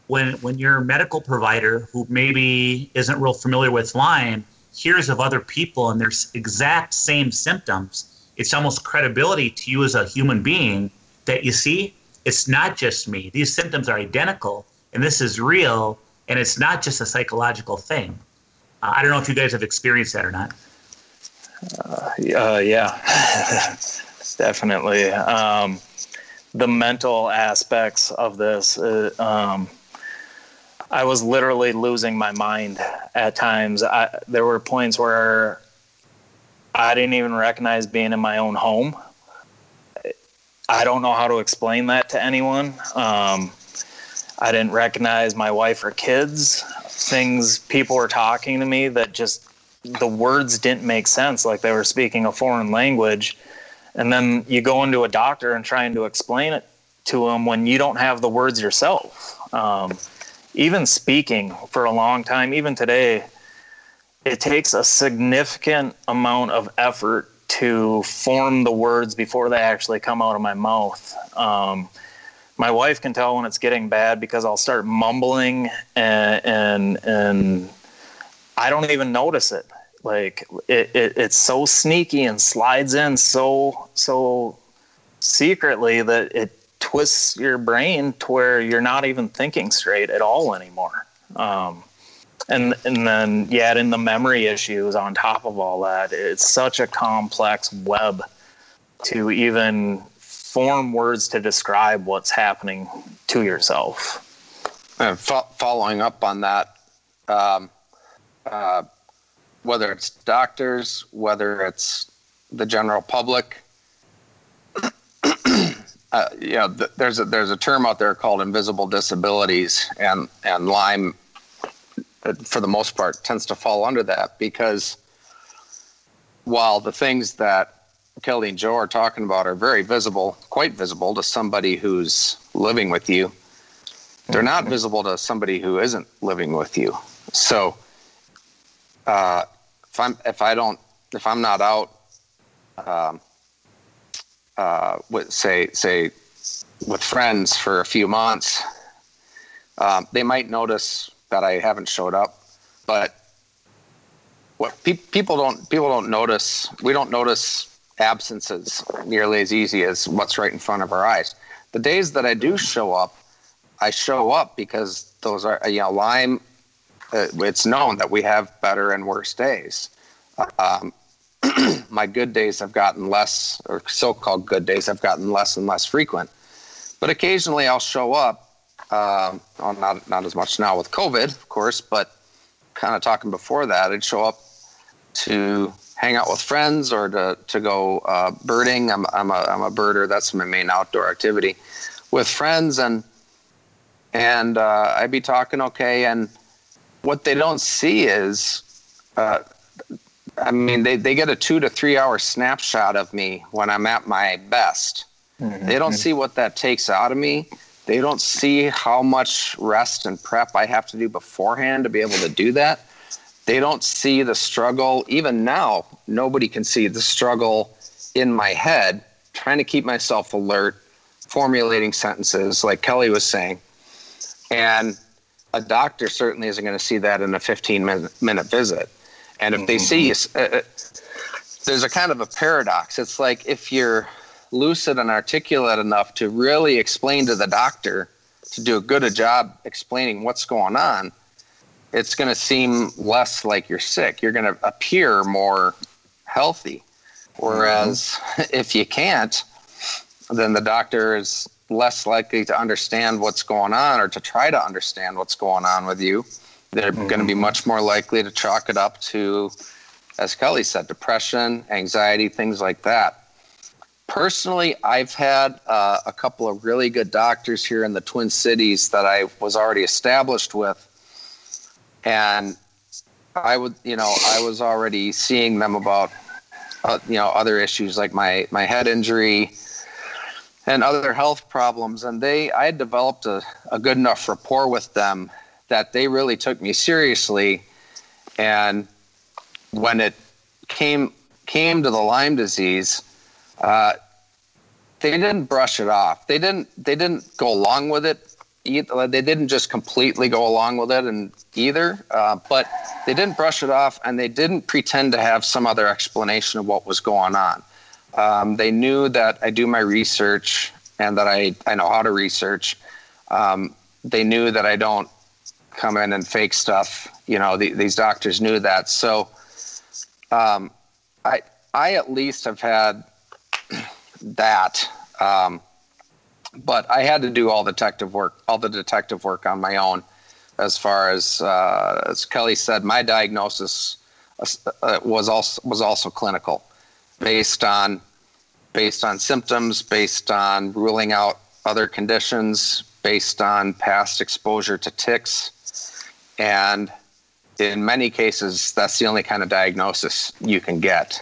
when when your medical provider, who maybe isn't real familiar with Lyme, hears of other people and their exact same symptoms, it's almost credibility to you as a human being that, you see, it's not just me. These symptoms are identical, and this is real. And it's not just a psychological thing. Uh, I don't know if you guys have experienced that or not. Uh, uh, yeah, definitely. Um, the mental aspects of this, uh, um, I was literally losing my mind at times. I, there were points where I didn't even recognize being in my own home. I don't know how to explain that to anyone. Um, I didn't recognize my wife or kids. Things, people were talking to me that just, the words didn't make sense, like they were speaking a foreign language. And then you go into a doctor and trying to explain it to them when you don't have the words yourself. Um, even speaking for a long time, even today, it takes a significant amount of effort to form the words before they actually come out of my mouth. Um, My wife can tell when it's getting bad because I'll start mumbling and and, and I don't even notice it. Like it, it, it's so sneaky and slides in so so secretly that it twists your brain to where you're not even thinking straight at all anymore. Um, and and then you add in the memory issues on top of all that. It's such a complex web to even form words to describe what's happening to yourself. And fo- following up on that, um, uh, whether it's doctors, whether it's the general public, uh, you know, th- there's a, there's a term out there called invisible disabilities, and and Lyme, for the most part, tends to fall under that because while the things that Kelly and Joe are talking about are very visible, quite visible to somebody who's living with you, they're not visible to somebody who isn't living with you. So, uh, if I'm if I don't if I'm not out, um, uh, with say say with friends for a few months, um, they might notice that I haven't showed up, but what pe- people don't people don't notice. We don't notice absences nearly as easy as what's right in front of our eyes. The days that I do show up, I show up because those are, you know, Lyme, uh, it's known that we have better and worse days. Um, my good days have gotten less, or so-called good days have gotten less and less frequent. But occasionally I'll show up, um, well, not, not as much now with COVID, of course, but kind of talking before that, I'd show up to hang out with friends or to, to go uh, birding. I'm I'm a I'm a birder. That's my main outdoor activity, with friends, and and uh, I'd be talking okay. And what they don't see is, uh, I mean, they, they get a two to three hour snapshot of me when I'm at my best. Mm-hmm. They don't see what that takes out of me. They don't see how much rest and prep I have to do beforehand to be able to do that. They don't see the struggle. Even now, nobody can see the struggle in my head, trying to keep myself alert, formulating sentences like Kelly was saying. And a doctor certainly isn't going to see that in a fifteen minute visit. And if they see you, uh, there's a kind of a paradox. It's like if you're lucid and articulate enough to really explain to the doctor, to do a good a job explaining what's going on, it's going to seem less like you're sick. You're going to appear more healthy. Whereas mm-hmm. if you can't, then the doctor is less likely to understand what's going on or to try to understand what's going on with you. They're mm-hmm. going to be much more likely to chalk it up to, as Kelly said, depression, anxiety, things like that. Personally, I've had uh, a couple of really good doctors here in the Twin Cities that I was already established with. And I would, you know, I was already seeing them about, uh, you know, other issues like my, my head injury and other health problems. And they, I had developed a, a good enough rapport with them that they really took me seriously. And when it came, came to the Lyme disease, uh, they didn't brush it off. They didn't, they didn't go along with it. Either, they didn't just completely go along with it and either, uh, but they didn't brush it off, and they didn't pretend to have some other explanation of what was going on. Um, they knew that I do my research and that I, I know how to research. Um, they knew that I don't come in and fake stuff. You know, the, these doctors knew that. So um, I, I at least have had that, um, but I had to do all detective work, all the detective work on my own. As far as, uh, as Kelly said, my diagnosis uh, was also was also clinical, based on based on symptoms, based on ruling out other conditions, based on past exposure to ticks, and in many cases, that's the only kind of diagnosis you can get.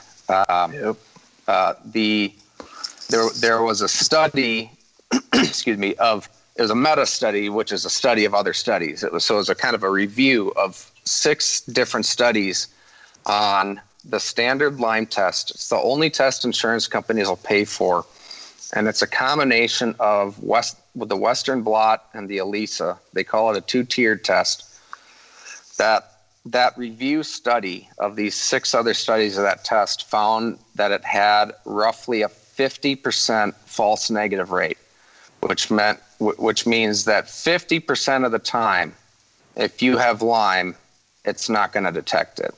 Um, yep. uh, the there there was a study. excuse me, of, it was a meta study, which is a study of other studies. It was, so it was a kind of a review of six different studies on the standard Lyme test. It's the only test insurance companies will pay for. And it's a combination of West, with the Western blot and the ELISA. They call it a two-tiered test. That, that review study of these six other studies of that test found that it had roughly a fifty percent false negative rate. Which meant, which means that fifty percent of the time, if you have Lyme, it's not going to detect it.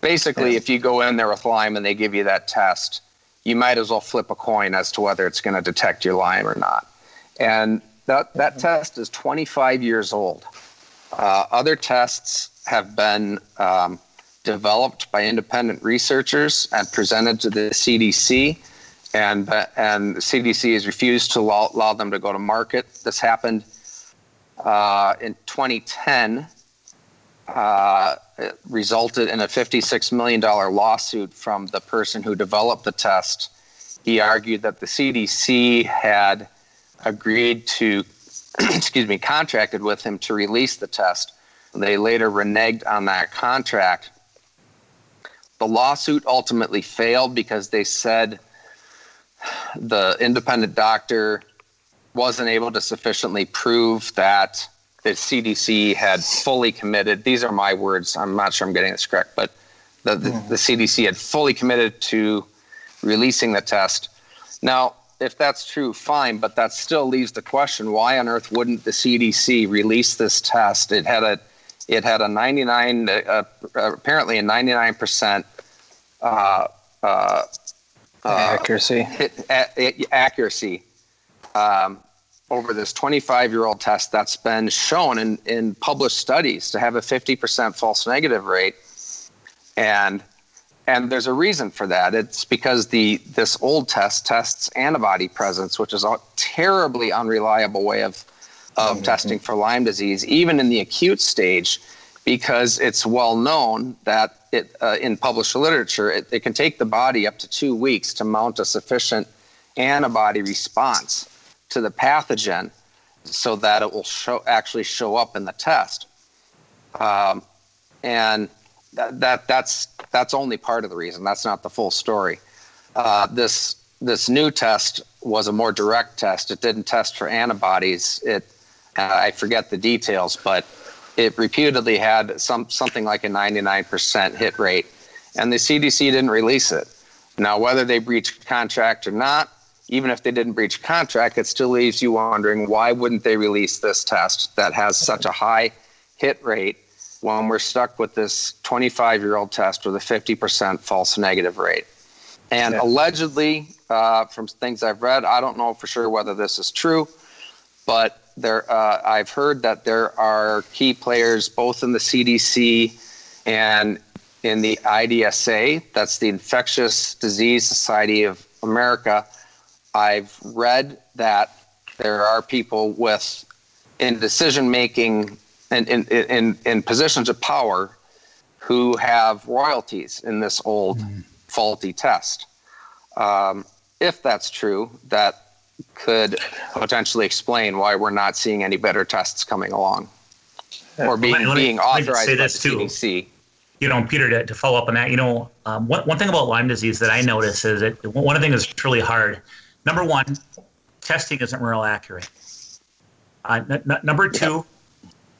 Basically, yeah. If you go in there with Lyme and they give you that test, you might as well flip a coin as to whether it's going to detect your Lyme or not. And that that mm-hmm. test is twenty-five years old. Uh, other tests have been um, developed by independent researchers and presented to the C D C. And uh, and the C D C has refused to allow, allow them to go to market. This happened uh, in twenty ten. Uh, it resulted in a fifty-six million dollars lawsuit from the person who developed the test. He argued that the C D C had agreed to, excuse me, contracted with him to release the test. They later reneged on that contract. The lawsuit ultimately failed because they said the independent doctor wasn't able to sufficiently prove that the C D C had fully committed. These are my words. I'm not sure I'm getting this correct, but the, the, the C D C had fully committed to releasing the test. Now, if that's true, fine, but that still leaves the question, why on earth wouldn't the C D C release this test? It had a it had a ninety-nine, uh, apparently a ninety-nine percent uh, uh, accuracy uh, it, it, accuracy um, over this twenty-five-year-old test that's been shown in, in published studies to have a fifty percent false negative rate. And And there's a reason for that. It's because the this old test tests antibody presence, which is a terribly unreliable way of of mm-hmm. testing for Lyme disease, even in the acute stage, because it's well known that it uh, in published literature, it, it can take the body up to two weeks to mount a sufficient antibody response to the pathogen so that it will show actually show up in the test. Um, and That, that that's that's only part of the reason. That's not the full story. Uh, this this new test was a more direct test. It didn't test for antibodies. It uh, I forget the details, but it reputedly had some something like a ninety-nine percent hit rate, and the C D C didn't release it. Now, whether they breached contract or not, even if they didn't breach contract, it still leaves you wondering, why wouldn't they release this test that has such a high hit rate when we're stuck with this twenty-five-year-old test with a fifty percent false negative rate? And yeah. allegedly, uh, from things I've read, I don't know for sure whether this is true, but there, uh, I've heard that there are key players both in the C D C and in the I D S A, that's the Infectious Disease Society of America. I've read that there are people with, in decision-making and in, in, in positions of power who have royalties in this old mm. faulty test. Um, if that's true, that could potentially explain why we're not seeing any better tests coming along uh, or being, me, being authorized by the too. C D C. You know, Peter, to, to follow up on that, you know, um, one, one thing about Lyme disease that I notice is that one of the things that's really hard, number one, testing isn't real accurate. Uh, n- n- number two, yeah.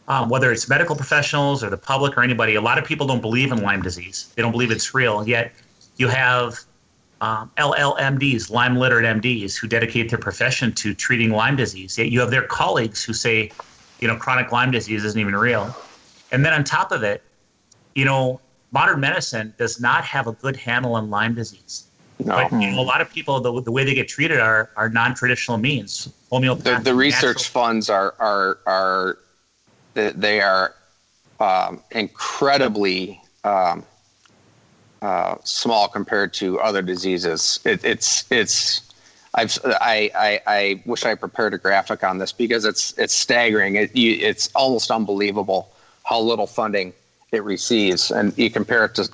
Um, whether it's medical professionals or the public or anybody, a lot of people don't believe in Lyme disease. They don't believe it's real. Yet you have um, L L M Ds, Lyme-literate M Ds, who dedicate their profession to treating Lyme disease. Yet you have their colleagues who say, you know, chronic Lyme disease isn't even real. And then on top of it, you know, modern medicine does not have a good handle on Lyme disease. No. But you know, a lot of people, the, the way they get treated are are non-traditional means. Homeopathic, the, the research funds are are are. They are um, incredibly um, uh, small compared to other diseases. It, it's it's I've, I I I wish I prepared a graphic on this because it's it's staggering. It, you, it's almost unbelievable how little funding it receives, and you compare it to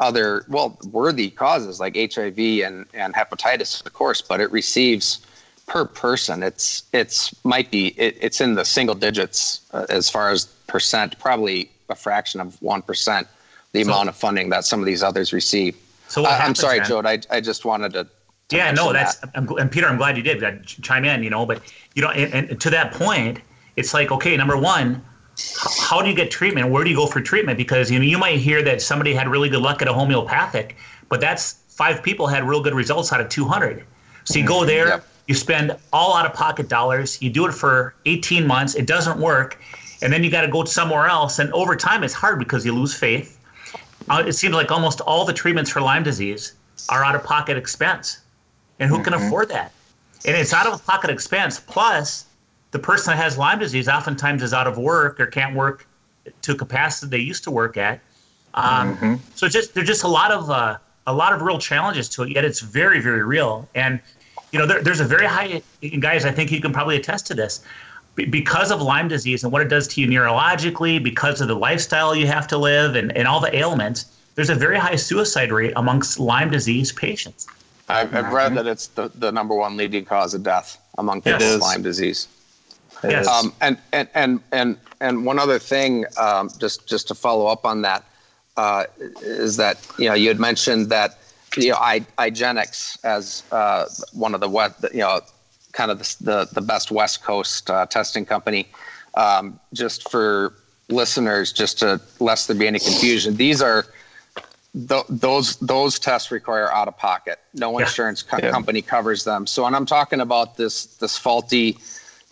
other well worthy causes like H I V and, and hepatitis, of course, but it receives. Per person, it's it's might be it, it's in the single digits uh, as far as percent, probably a fraction of one percent, the so, amount of funding that some of these others receive. So what uh, happens, I'm sorry, then? Joe. I I just wanted to. to yeah, no, that's that. I'm, and Peter, I'm glad you did. I chime in, you know, but you know, and, and to that point, it's like, okay, number one, how do you get treatment? Where do you go for treatment? Because you know, you might hear that somebody had really good luck at a homeopathic, but that's five people had real good results out of two hundred. So you go there. Yep. You spend all out-of-pocket dollars. You do it for eighteen months. It doesn't work. And then you got to go somewhere else. And over time, it's hard because you lose faith. Uh, it seems like almost all the treatments for Lyme disease are out-of-pocket expense. And who mm-hmm. can afford that? And it's out-of-pocket expense. Plus, the person that has Lyme disease oftentimes is out of work or can't work to capacity they used to work at. Um, mm-hmm. So just there's just a lot of uh, a lot of real challenges to it, yet it's very, very real. And you know, there, there's a very high, guys, I think you can probably attest to this, B- because of Lyme disease and what it does to you neurologically, because of the lifestyle you have to live and, and all the ailments, there's a very high suicide rate amongst Lyme disease patients. I've, I've read that it's the, the number one leading cause of death among people yes. with Lyme disease. Yes. Um, and, and, and, and, and one other thing, um, just, just to follow up on that, uh, is that, you know, you had mentioned that you know, I, Igenix as uh, one of the West, you know, kind of the the, the best West Coast uh, testing company. Um, just for listeners, just to lest there be any confusion, these are th- those those tests require out of pocket. No yeah. insurance co- yeah. company covers them. So, and I'm talking about this this faulty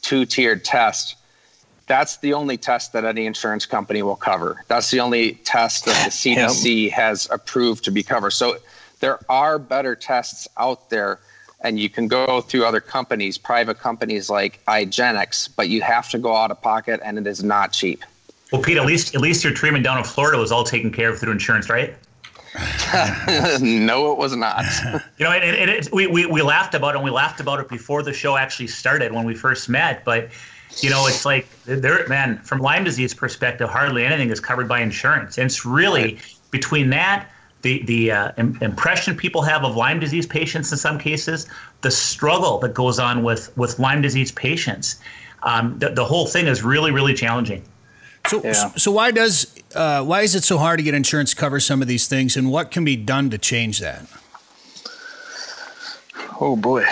two-tiered test. That's the only test that any insurance company will cover. That's the only test that the C D C yep. has approved to be covered. So there are better tests out there, and you can go through other companies, private companies like Igenix, but you have to go out of pocket, and it is not cheap. Well, Pete, at least at least your treatment down in Florida was all taken care of through insurance, right? No, it was not. You know, it, it, it, we, we, we laughed about it, and we laughed about it before the show actually started when we first met, but... You know, it's like, there, man, from Lyme disease perspective, hardly anything is covered by insurance. And it's really between that, the the uh, im- impression people have of Lyme disease patients in some cases, the struggle that goes on with, with Lyme disease patients, um, the, the whole thing is really, really challenging. So, yeah. so why does uh, why is it so hard to get insurance to cover some of these things, and what can be done to change that? Oh, boy.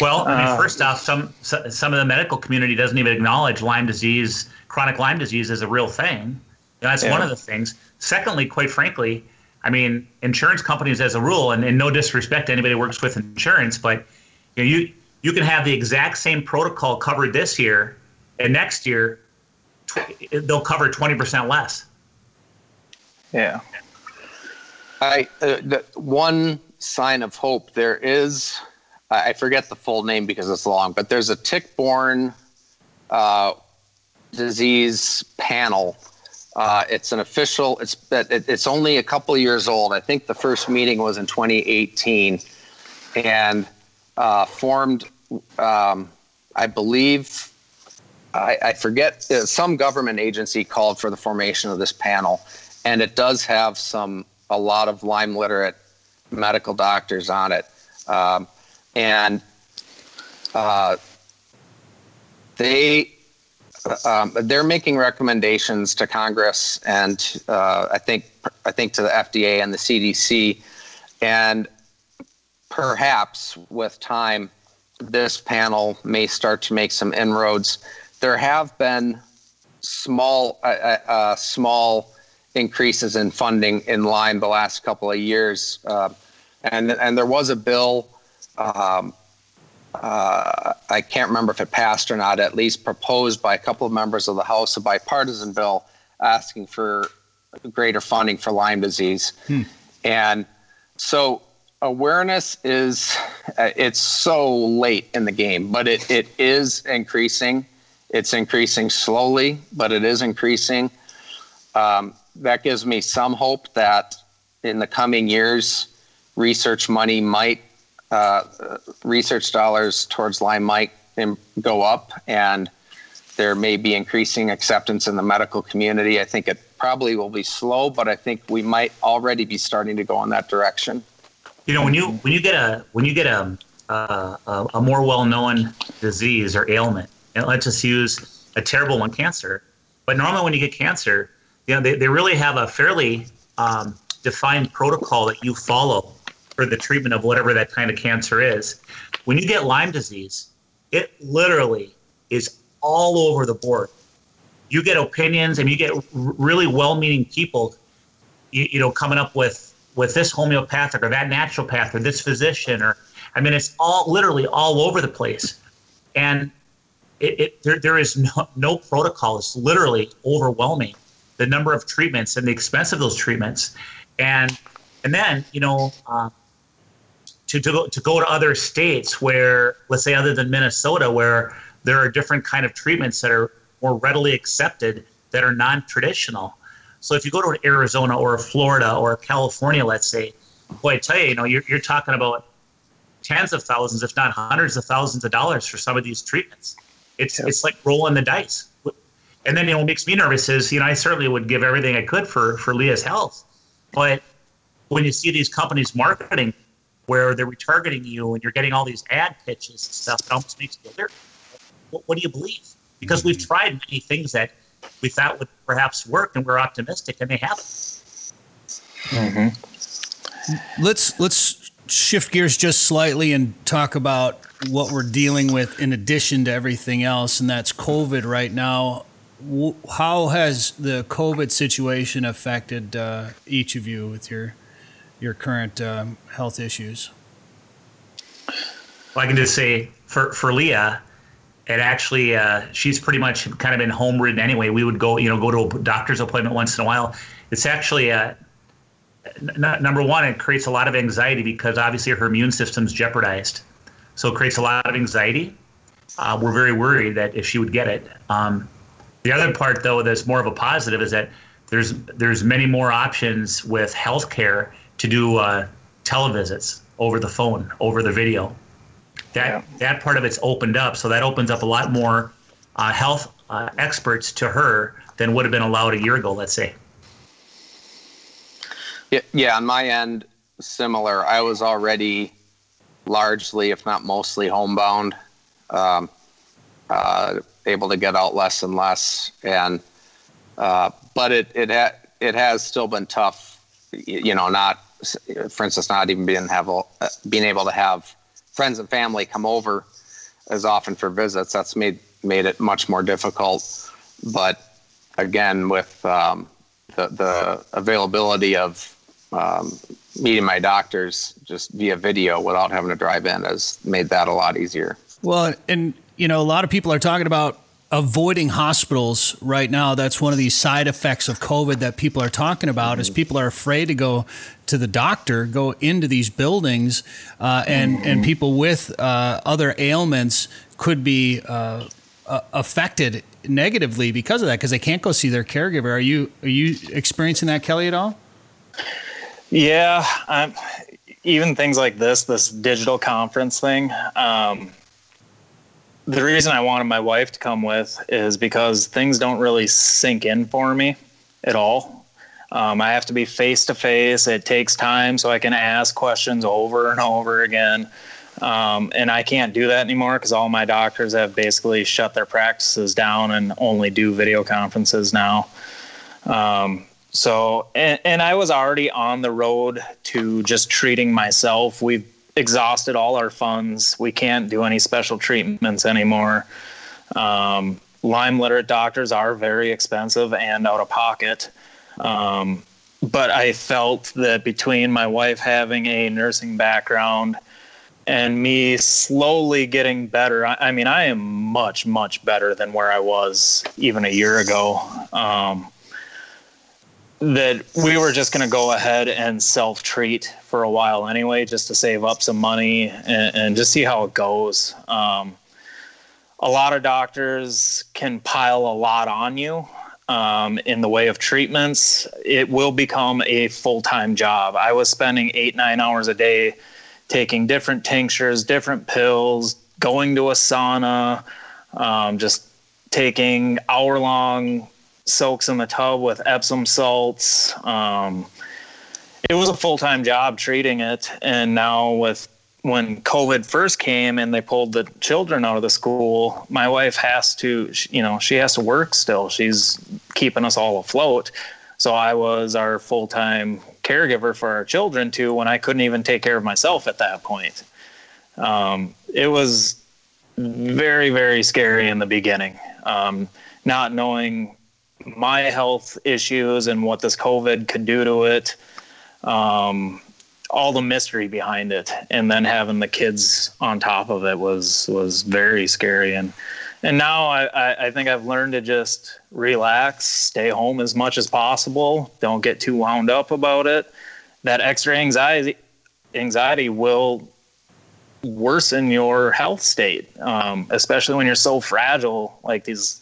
Well, I mean, first off, some some of the medical community doesn't even acknowledge Lyme disease, chronic Lyme disease, is a real thing. And that's yeah. one of the things. Secondly, quite frankly, I mean, insurance companies as a rule, and, and no disrespect to anybody who works with insurance, but you know, you, you can have the exact same protocol covered this year, and next year tw- they'll cover twenty percent less. Yeah. I uh, the one sign of hope there is... I forget the full name because it's long, but there's a tick-borne uh, disease panel. Uh, it's an official. It's it's only a couple of years old. I think the first meeting was in twenty eighteen, and uh, formed, um, I believe, I, I forget. Some government agency called for the formation of this panel, and it does have some a lot of Lyme literate medical doctors on it. Um, And uh, they um, they're making recommendations to Congress and uh, I think I think to the F D A and the C D C, and perhaps with time, this panel may start to make some inroads. There have been small uh, uh, small increases in funding in Lyme the last couple of years, uh, and and there was a bill. Um, uh, I can't remember if it passed or not, at least proposed by a couple of members of the House, a bipartisan bill asking for greater funding for Lyme disease. Hmm. And so awareness is, uh, it's so late in the game, but it, it is increasing. It's increasing slowly, but it is increasing. Um, that gives me some hope that in the coming years, research money might Uh, research dollars towards Lyme might go up, and there may be increasing acceptance in the medical community. I think it probably will be slow, but I think we might already be starting to go in that direction. You know, when you when you get a when you get a a, a more well-known disease or ailment, and let's just use a terrible one, cancer. But normally, when you get cancer, you know they, they really have a fairly um, defined protocol that you follow for the treatment of whatever that kind of cancer is. When you get Lyme disease, it literally is all over the board. You get opinions, and you get really well-meaning people, you, you know, coming up with, with this homeopathic or that naturopath or this physician, or, I mean, it's all literally all over the place. And it, it there there is no, no protocol. It's literally overwhelming, the number of treatments and the expense of those treatments. And, and then, you know, uh, To, to, go, to go to other states where, let's say other than Minnesota, where there are different kind of treatments that are more readily accepted that are non-traditional. So if you go to an Arizona or a Florida or a California, let's say, boy, I tell you, you know, you're, you're talking about tens of thousands, if not hundreds of thousands of dollars for some of these treatments. It's yeah. it's like rolling the dice. And then, you know, what makes me nervous is, you know, I certainly would give everything I could for, for Leah's health. But when you see these companies marketing where they're retargeting you and you're getting all these ad pitches and stuff, it almost makes you alert. What, what do you believe? Because we've tried many things that we thought would perhaps work, and we're optimistic, and they haven't. Mm-hmm. Let's let's shift gears just slightly and talk about what we're dealing with in addition to everything else, and that's COVID right now. w- how has the COVID situation affected uh, each of you with your your current um, health issues? Well, I can just say for for Leah, it actually uh, she's pretty much kind of been homeridden anyway. We would go, you know, go to a doctor's appointment once in a while. It's actually a n- number one, it creates a lot of anxiety because obviously her immune system's jeopardized, so it creates a lot of anxiety. Uh, we're very worried that if she would get it. Um, the other part, though, that's more of a positive is that there's there's many more options with healthcare to do uh, televisits over the phone, over the video. That yeah. that part of it's opened up, so that opens up a lot more uh, health uh, experts to her than would have been allowed a year ago, let's say. Yeah, yeah, on my end, similar. I was already largely, if not mostly, homebound. Um, uh, able to get out less and less, and uh, but it it ha- it has still been tough. You know, not for instance, not even being have uh, being able to have friends and family come over as often for visits. That's made made it much more difficult. But again, with um, the the availability of um, meeting my doctors just via video without having to drive in has made that a lot easier. Well, and, you know, a lot of people are talking about avoiding hospitals right now. That's one of these side effects of COVID that people are talking about, mm-hmm. is people are afraid to go to the doctor, go into these buildings, uh, and, mm-hmm. and people with uh, other ailments could be uh, uh, affected negatively because of that, because they can't go see their caregiver. Are you are you experiencing that, Kelly, at all? Yeah. Um, even things like this, this digital conference thing, um, the reason I wanted my wife to come with is because things don't really sink in for me at all. Um, I have to be face to face. It takes time, so I can ask questions over and over again. Um, and I can't do that anymore because all my doctors have basically shut their practices down and only do video conferences now. Um, so, and, and I was already on the road to just treating myself. We've exhausted all our funds. We can't do any special treatments anymore. Um, Lyme literate doctors are very expensive and out of pocket. Um, but I felt that between my wife having a nursing background and me slowly getting better, I, I mean, I am much, much better than where I was even a year ago. Um, that we were just going to go ahead and self-treat for a while anyway, just to save up some money and, and just see how it goes. Um, a lot of doctors can pile a lot on you um, in the way of treatments. It will become a full-time job. I was spending eight, nine hours a day taking different tinctures, different pills, going to a sauna, um, just taking hour-long soaks in the tub with Epsom salts. Um, it was a full-time job treating it. And now with when COVID first came and they pulled the children out of the school, my wife has to, you know, she has to work still. She's keeping us all afloat. So I was our full-time caregiver for our children too, when I couldn't even take care of myself at that point. Um, it was very, very scary in the beginning. Um, not knowing my health issues and what this COVID could do to it, um, all the mystery behind it, and then having the kids on top of it was was very scary. And and now I, I think I've learned to just relax, stay home as much as possible, don't get too wound up about it. That extra anxiety anxiety will worsen your health state, um, especially when you're so fragile like these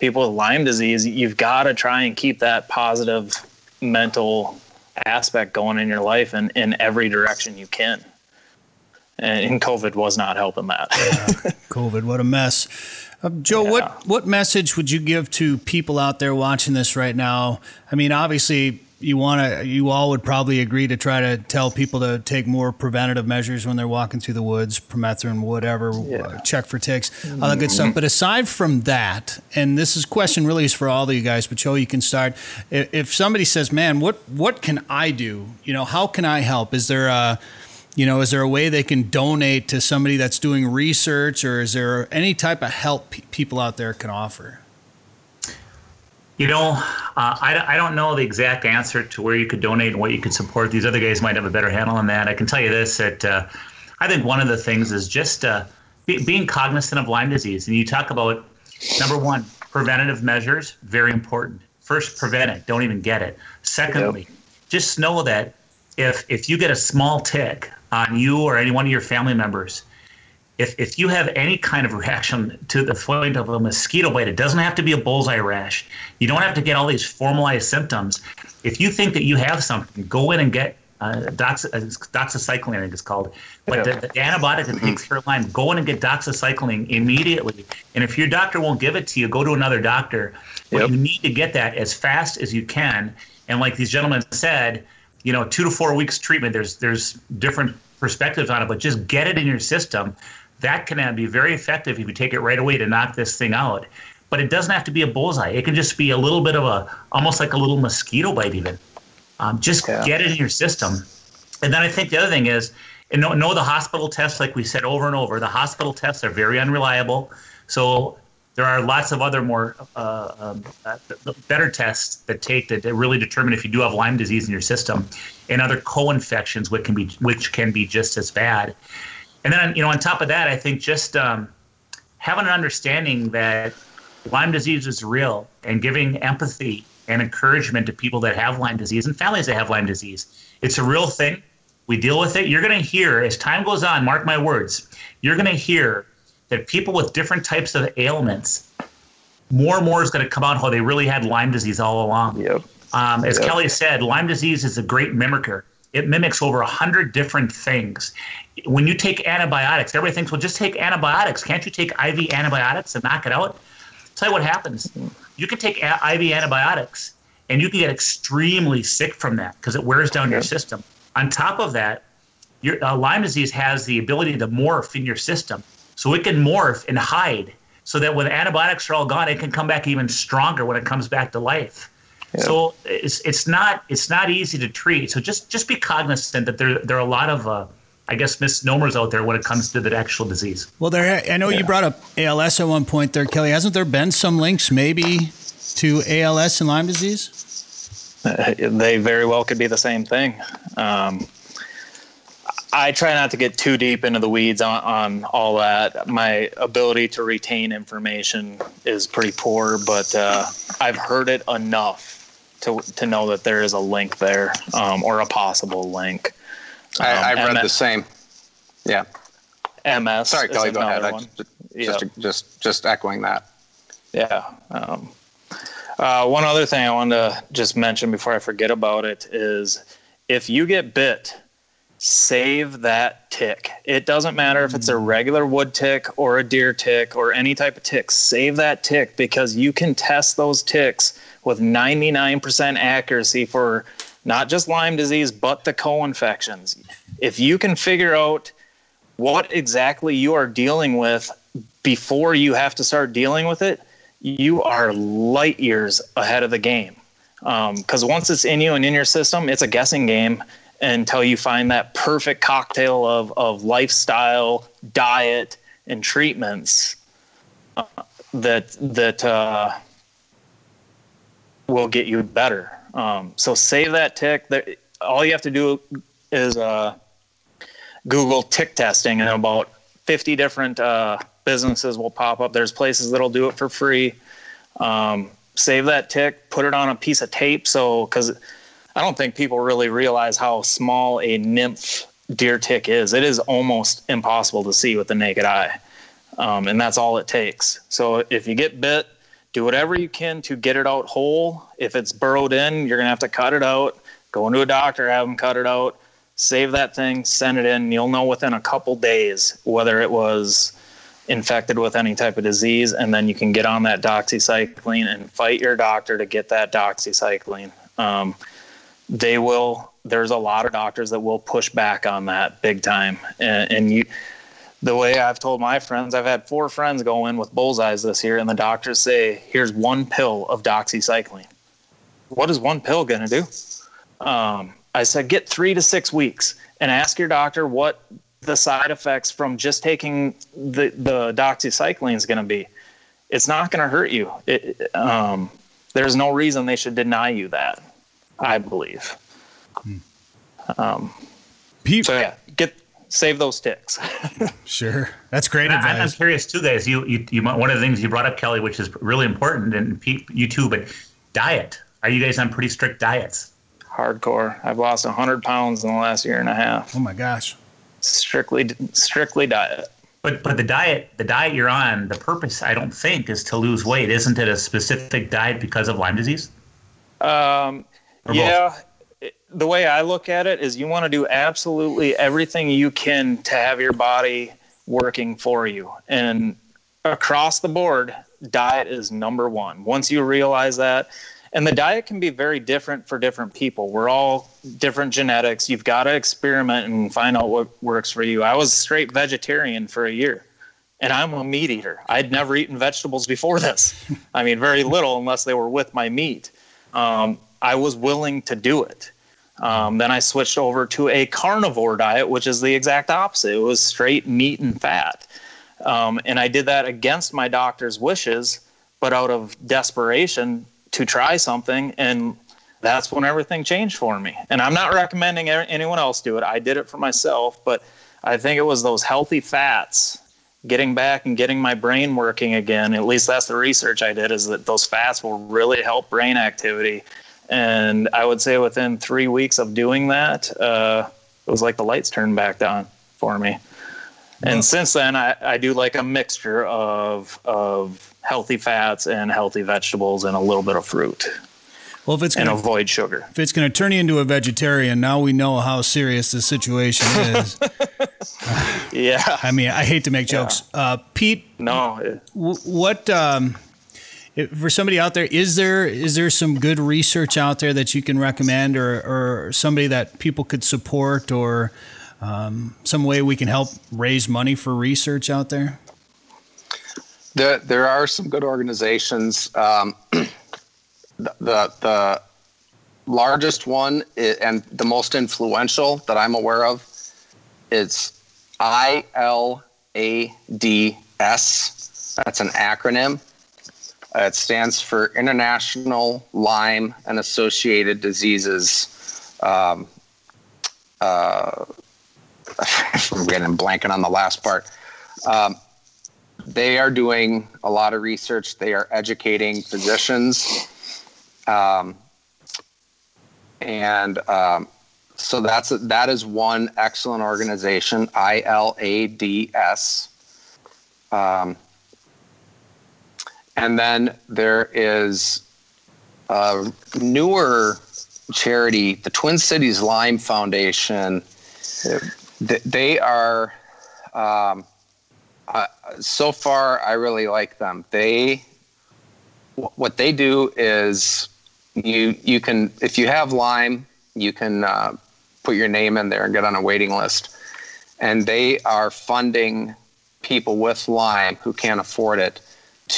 people with Lyme disease. You've got to try and keep that positive mental aspect going in your life and in every direction you can. And COVID was not helping that. Yeah. COVID, what a mess. Uh, Joe, yeah. what, what message would you give to people out there watching this right now? I mean, obviously you want to, you all would probably agree to try to tell people to take more preventative measures when they're walking through the woods, permethrin, whatever, yeah. uh, check for ticks, all that good stuff. But aside from that, and this is question really is for all of you guys, but Joe, you can start. If somebody says, man, what, what can I do? You know, how can I help? Is there a, you know, is there a way they can donate to somebody that's doing research, or is there any type of help pe- people out there can offer? You know, uh, I, I don't know the exact answer to where you could donate and what you could support. These other guys might have a better handle on that. I can tell you this, that uh, I think one of the things is just uh, be, being cognizant of Lyme disease. And you talk about, number one, preventative measures, very important. First, prevent it. Don't even get it. Secondly, yeah. just know that if if you get a small tick on you or any one of your family members, If if you have any kind of reaction to the point of a mosquito bite, it doesn't have to be a bullseye rash. You don't have to get all these formalized symptoms. If you think that you have something, go in and get uh, dox, uh, doxycycline, I think it's called. But yeah. the, the antibiotic that takes for Lyme, go in and get doxycycline immediately. And if your doctor won't give it to you, go to another doctor. But yep. you need to get that as fast as you can. And like these gentlemen said, you know, two to four weeks treatment, there's there's different perspectives on it, but just get it in your system. That can be very effective if you take it right away to knock this thing out. But it doesn't have to be a bullseye. It can just be a little bit of a, almost like a little mosquito bite even. Um, just yeah. get it in your system. And then I think the other thing is, and know, know the hospital tests, like we said over and over, the hospital tests are very unreliable. So there are lots of other more uh, uh, better tests that take that, that really determine if you do have Lyme disease in your system, and other co-infections which can be which can be just as bad. And then, you know, on top of that, I think just um, having an understanding that Lyme disease is real, and giving empathy and encouragement to people that have Lyme disease and families that have Lyme disease. It's a real thing. We deal with it. You're going to hear, as time goes on, mark my words, you're going to hear that people with different types of ailments, more and more is going to come out how they really had Lyme disease all along. Yep. Um, as yep. Kelly said, Lyme disease is a great mimicker. It mimics over one hundred different things. When you take antibiotics, everybody thinks, well, just take antibiotics. Can't you take I V antibiotics and knock it out? I'll tell you what happens. You can take a- I V antibiotics, and you can get extremely sick from that because it wears down okay. your system. On top of that, your uh, Lyme disease has the ability to morph in your system. So it can morph and hide so that when antibiotics are all gone, it can come back even stronger when it comes back to life. Yeah. So it's it's not it's not easy to treat. So just, just be cognizant that there there are a lot of uh, I guess misnomers out there when it comes to the actual disease. Well, there I know yeah. you brought up A L S at one point there, Kelly. Hasn't there been some links maybe to A L S and Lyme disease? Uh, they very well could be the same thing. Um, I try not to get too deep into the weeds on, on all that. My ability to retain information is pretty poor, but uh, I've heard it enough to to know that there is a link there, um, or a possible link. Um, I, I read M- the same. Yeah. M S. Sorry, Kelly, go ahead. I just, just, yeah. just, just echoing that. Yeah. Um, uh, one other thing I wanted to just mention before I forget about it is, if you get bit, save that tick. It doesn't matter if it's a regular wood tick or a deer tick or any type of tick. Save that tick, because you can test those ticks with ninety-nine percent accuracy for not just Lyme disease, but the co-infections. If you can figure out what exactly you are dealing with before you have to start dealing with it, you are light years ahead of the game. Um, because once it's in you and in your system, it's a guessing game until you find that perfect cocktail of, of lifestyle, diet, and treatments uh, that that uh, will get you better. Um, so save that tick. There, all you have to do is uh, Google tick testing, and about fifty different uh, businesses will pop up. There's places that'll do it for free. Um, save that tick, put it on a piece of tape. So, because I don't think people really realize how small a nymph deer tick is. It is almost impossible to see with the naked eye, um, and that's all it takes. So if you get bit, do whatever you can to get it out whole. If it's burrowed in, you're going to have to cut it out. Go into a doctor, have them cut it out. Save that thing, send it in. You'll know within a couple days whether it was infected with any type of disease, and then you can get on that doxycycline and fight your doctor to get that doxycycline. Um, they will, there's a lot of doctors that will push back on that big time. And, and you, the way I've told my friends, I've had four friends go in with bullseyes this year, and the doctors say, here's one pill of doxycycline. What is one pill going to do? Um, I said, get three to six weeks and ask your doctor what the side effects from just taking the, the doxycycline is going to be. It's not going to hurt you. It, um, there's no reason they should deny you that, I believe. Hmm. Um, Pete, so yeah, get save those ticks. Sure, that's great advice. I, I'm curious too, guys. You, you, you, one of the things you brought up, Kelly, which is really important, and Pete, you too. But diet. Are you guys on pretty strict diets? Hardcore. I've lost one hundred pounds in the last year and a half. Oh my gosh. Strictly, strictly diet. But but the diet the diet you're on, the purpose, I don't think, is to lose weight. Isn't it a specific diet because of Lyme disease? Um, or yeah. Both? The way I look at it is you want to do absolutely everything you can to have your body working for you. And across the board, diet is number one. Once you realize that, and the diet can be very different for different people. We're all different genetics. You've got to experiment and find out what works for you. I was straight vegetarian for a year, and I'm a meat eater. I'd never eaten vegetables before this. I mean, very little unless they were with my meat. Um, I was willing to do it. Um, then I switched over to a carnivore diet, which is the exact opposite. It was straight meat and fat. Um, and I did that against my doctor's wishes, but out of desperation to try something. And that's when everything changed for me. And I'm not recommending anyone else do it. I did it for myself, but I think it was those healthy fats getting back and getting my brain working again. At least that's the research I did, is that those fats will really help brain activity. And I would say within three weeks of doing that, uh, it was like the lights turned back on for me. And yeah. Since then, I, I do like a mixture of of healthy fats and healthy vegetables and a little bit of fruit. Well, if it's gonna, and avoid sugar. If it's going to turn you into a vegetarian, now we know how serious this situation is. Yeah. I mean, I hate to make jokes. Yeah. Uh, Pete, no. What... Um, for somebody out there, is there is there some good research out there that you can recommend, or, or somebody that people could support, or um, some way we can help raise money for research out there? There, there are some good organizations. Um, the, the the largest one is, and the most influential that I'm aware of, it's I L A D S. That's an acronym. Uh, it stands for International Lyme and Associated Diseases. Um, uh, I'm getting blanking on the last part. Um, they are doing a lot of research. They are educating physicians. Um, and um, so that's that is one excellent organization, I L A D S. Um And then there is a newer charity, the Twin Cities Lyme Foundation. They are, um, uh, so far, I really like them. They, what they do is you you can, if you have Lyme, you can uh, put your name in there and get on a waiting list. And they are funding people with Lyme who can't afford it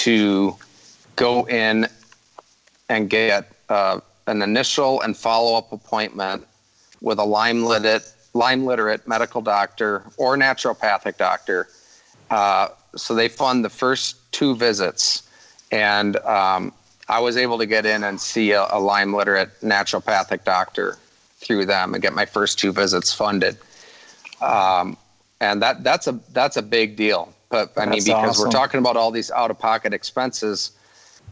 to go in and get uh, an initial and follow-up appointment with a Lyme literate, Lyme literate medical doctor or naturopathic doctor. Uh, so they fund the first two visits. And um, I was able to get in and see a, a Lyme literate naturopathic doctor through them and get my first two visits funded. Um, and that that's a that's a big deal. But I mean, that's because awesome. We're talking about all these out-of-pocket expenses,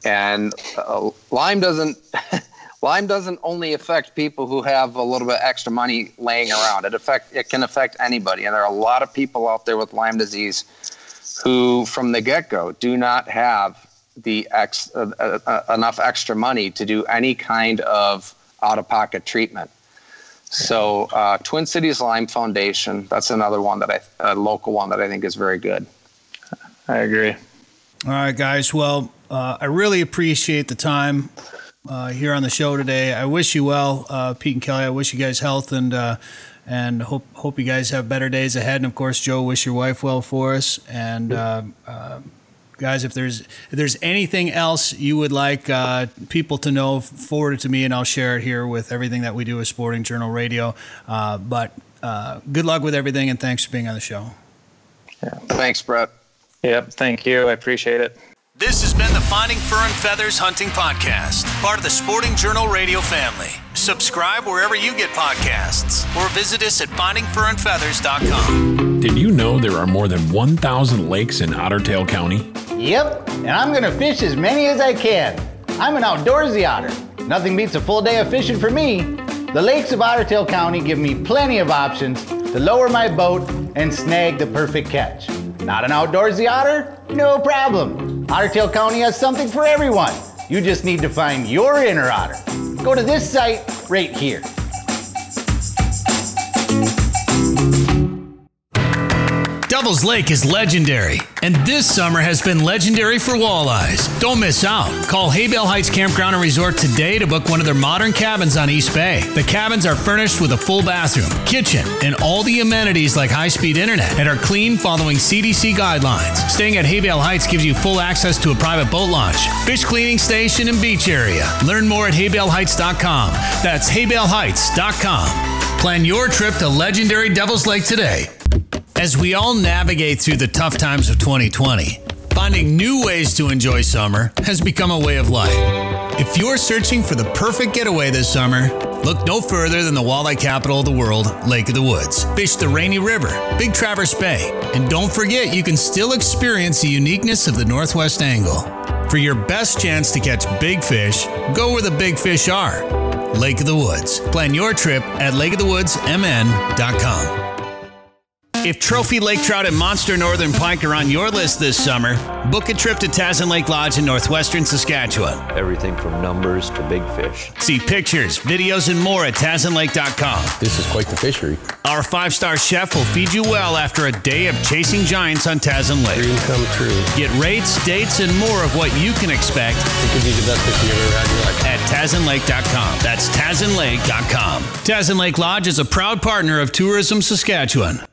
and uh, Lyme doesn't Lyme doesn't only affect people who have a little bit extra money laying around. It affect it can affect anybody, and there are a lot of people out there with Lyme disease who, from the get-go, do not have the ex, uh, uh, enough extra money to do any kind of out-of-pocket treatment. So, uh, Twin Cities Lyme Foundation—that's another one that I a local one that I think is very good. I agree. All right, guys. Well, uh, I really appreciate the time uh, here on the show today. I wish you well, uh, Pete and Kelly. I wish you guys health, and uh, and hope hope you guys have better days ahead. And of course, Joe, wish your wife well for us. And uh, uh, guys, if there's if there's anything else you would like uh, people to know, forward it to me, and I'll share it here with everything that we do with Sporting Journal Radio. Uh, but uh, good luck with everything, and thanks for being on the show. Yeah. Thanks, Brett. Yep, thank you. I appreciate it. This has been the Finding Fur and Feathers Hunting Podcast, part of the Sporting Journal Radio family. Subscribe wherever you get podcasts or visit us at finding fur and feathers dot com. Did you know there are more than one thousand lakes in Otter Tail County? Yep, and I'm going to fish as many as I can. I'm an outdoorsy otter. Nothing beats a full day of fishing for me. The lakes of Otter Tail County give me plenty of options to lower my boat and snag the perfect catch. Not an outdoorsy otter? No problem. Otter Tail County has something for everyone. You just need to find your inner otter. Go to this site right here. Devil's Lake is legendary, and this summer has been legendary for walleyes. Don't miss out. Call Hay Bale Heights Campground and Resort today to book one of their modern cabins on East Bay. The cabins are furnished with a full bathroom, kitchen, and all the amenities like high-speed internet, and are clean following C D C guidelines. Staying at Hay Bale Heights gives you full access to a private boat launch, fish cleaning station, and beach area. Learn more at hay bale heights dot com. That's hay bale heights dot com. Plan your trip to legendary Devil's Lake today. As we all navigate through the tough times of twenty twenty, finding new ways to enjoy summer has become a way of life. If you're searching for the perfect getaway this summer, look no further than the walleye capital of the world, Lake of the Woods. Fish the Rainy River, Big Traverse Bay, and don't forget you can still experience the uniqueness of the Northwest Angle. For your best chance to catch big fish, go where the big fish are. Lake of the Woods. Plan your trip at lake of the woods m n dot com. If trophy lake trout and monster northern pike are on your list this summer, book a trip to Tazin Lake Lodge in northwestern Saskatchewan. Everything from numbers to big fish. See pictures, videos, and more at tazin lake dot com. This is quite the fishery. Our five-star chef will feed you well after a day of chasing giants on Tazin Lake. Dream come true. Get rates, dates, and more of what you can expect. It could be the best fishing you've ever had in your life. At tazin lake dot com. That's tazin lake dot com. Tazin Lake Lodge is a proud partner of Tourism Saskatchewan.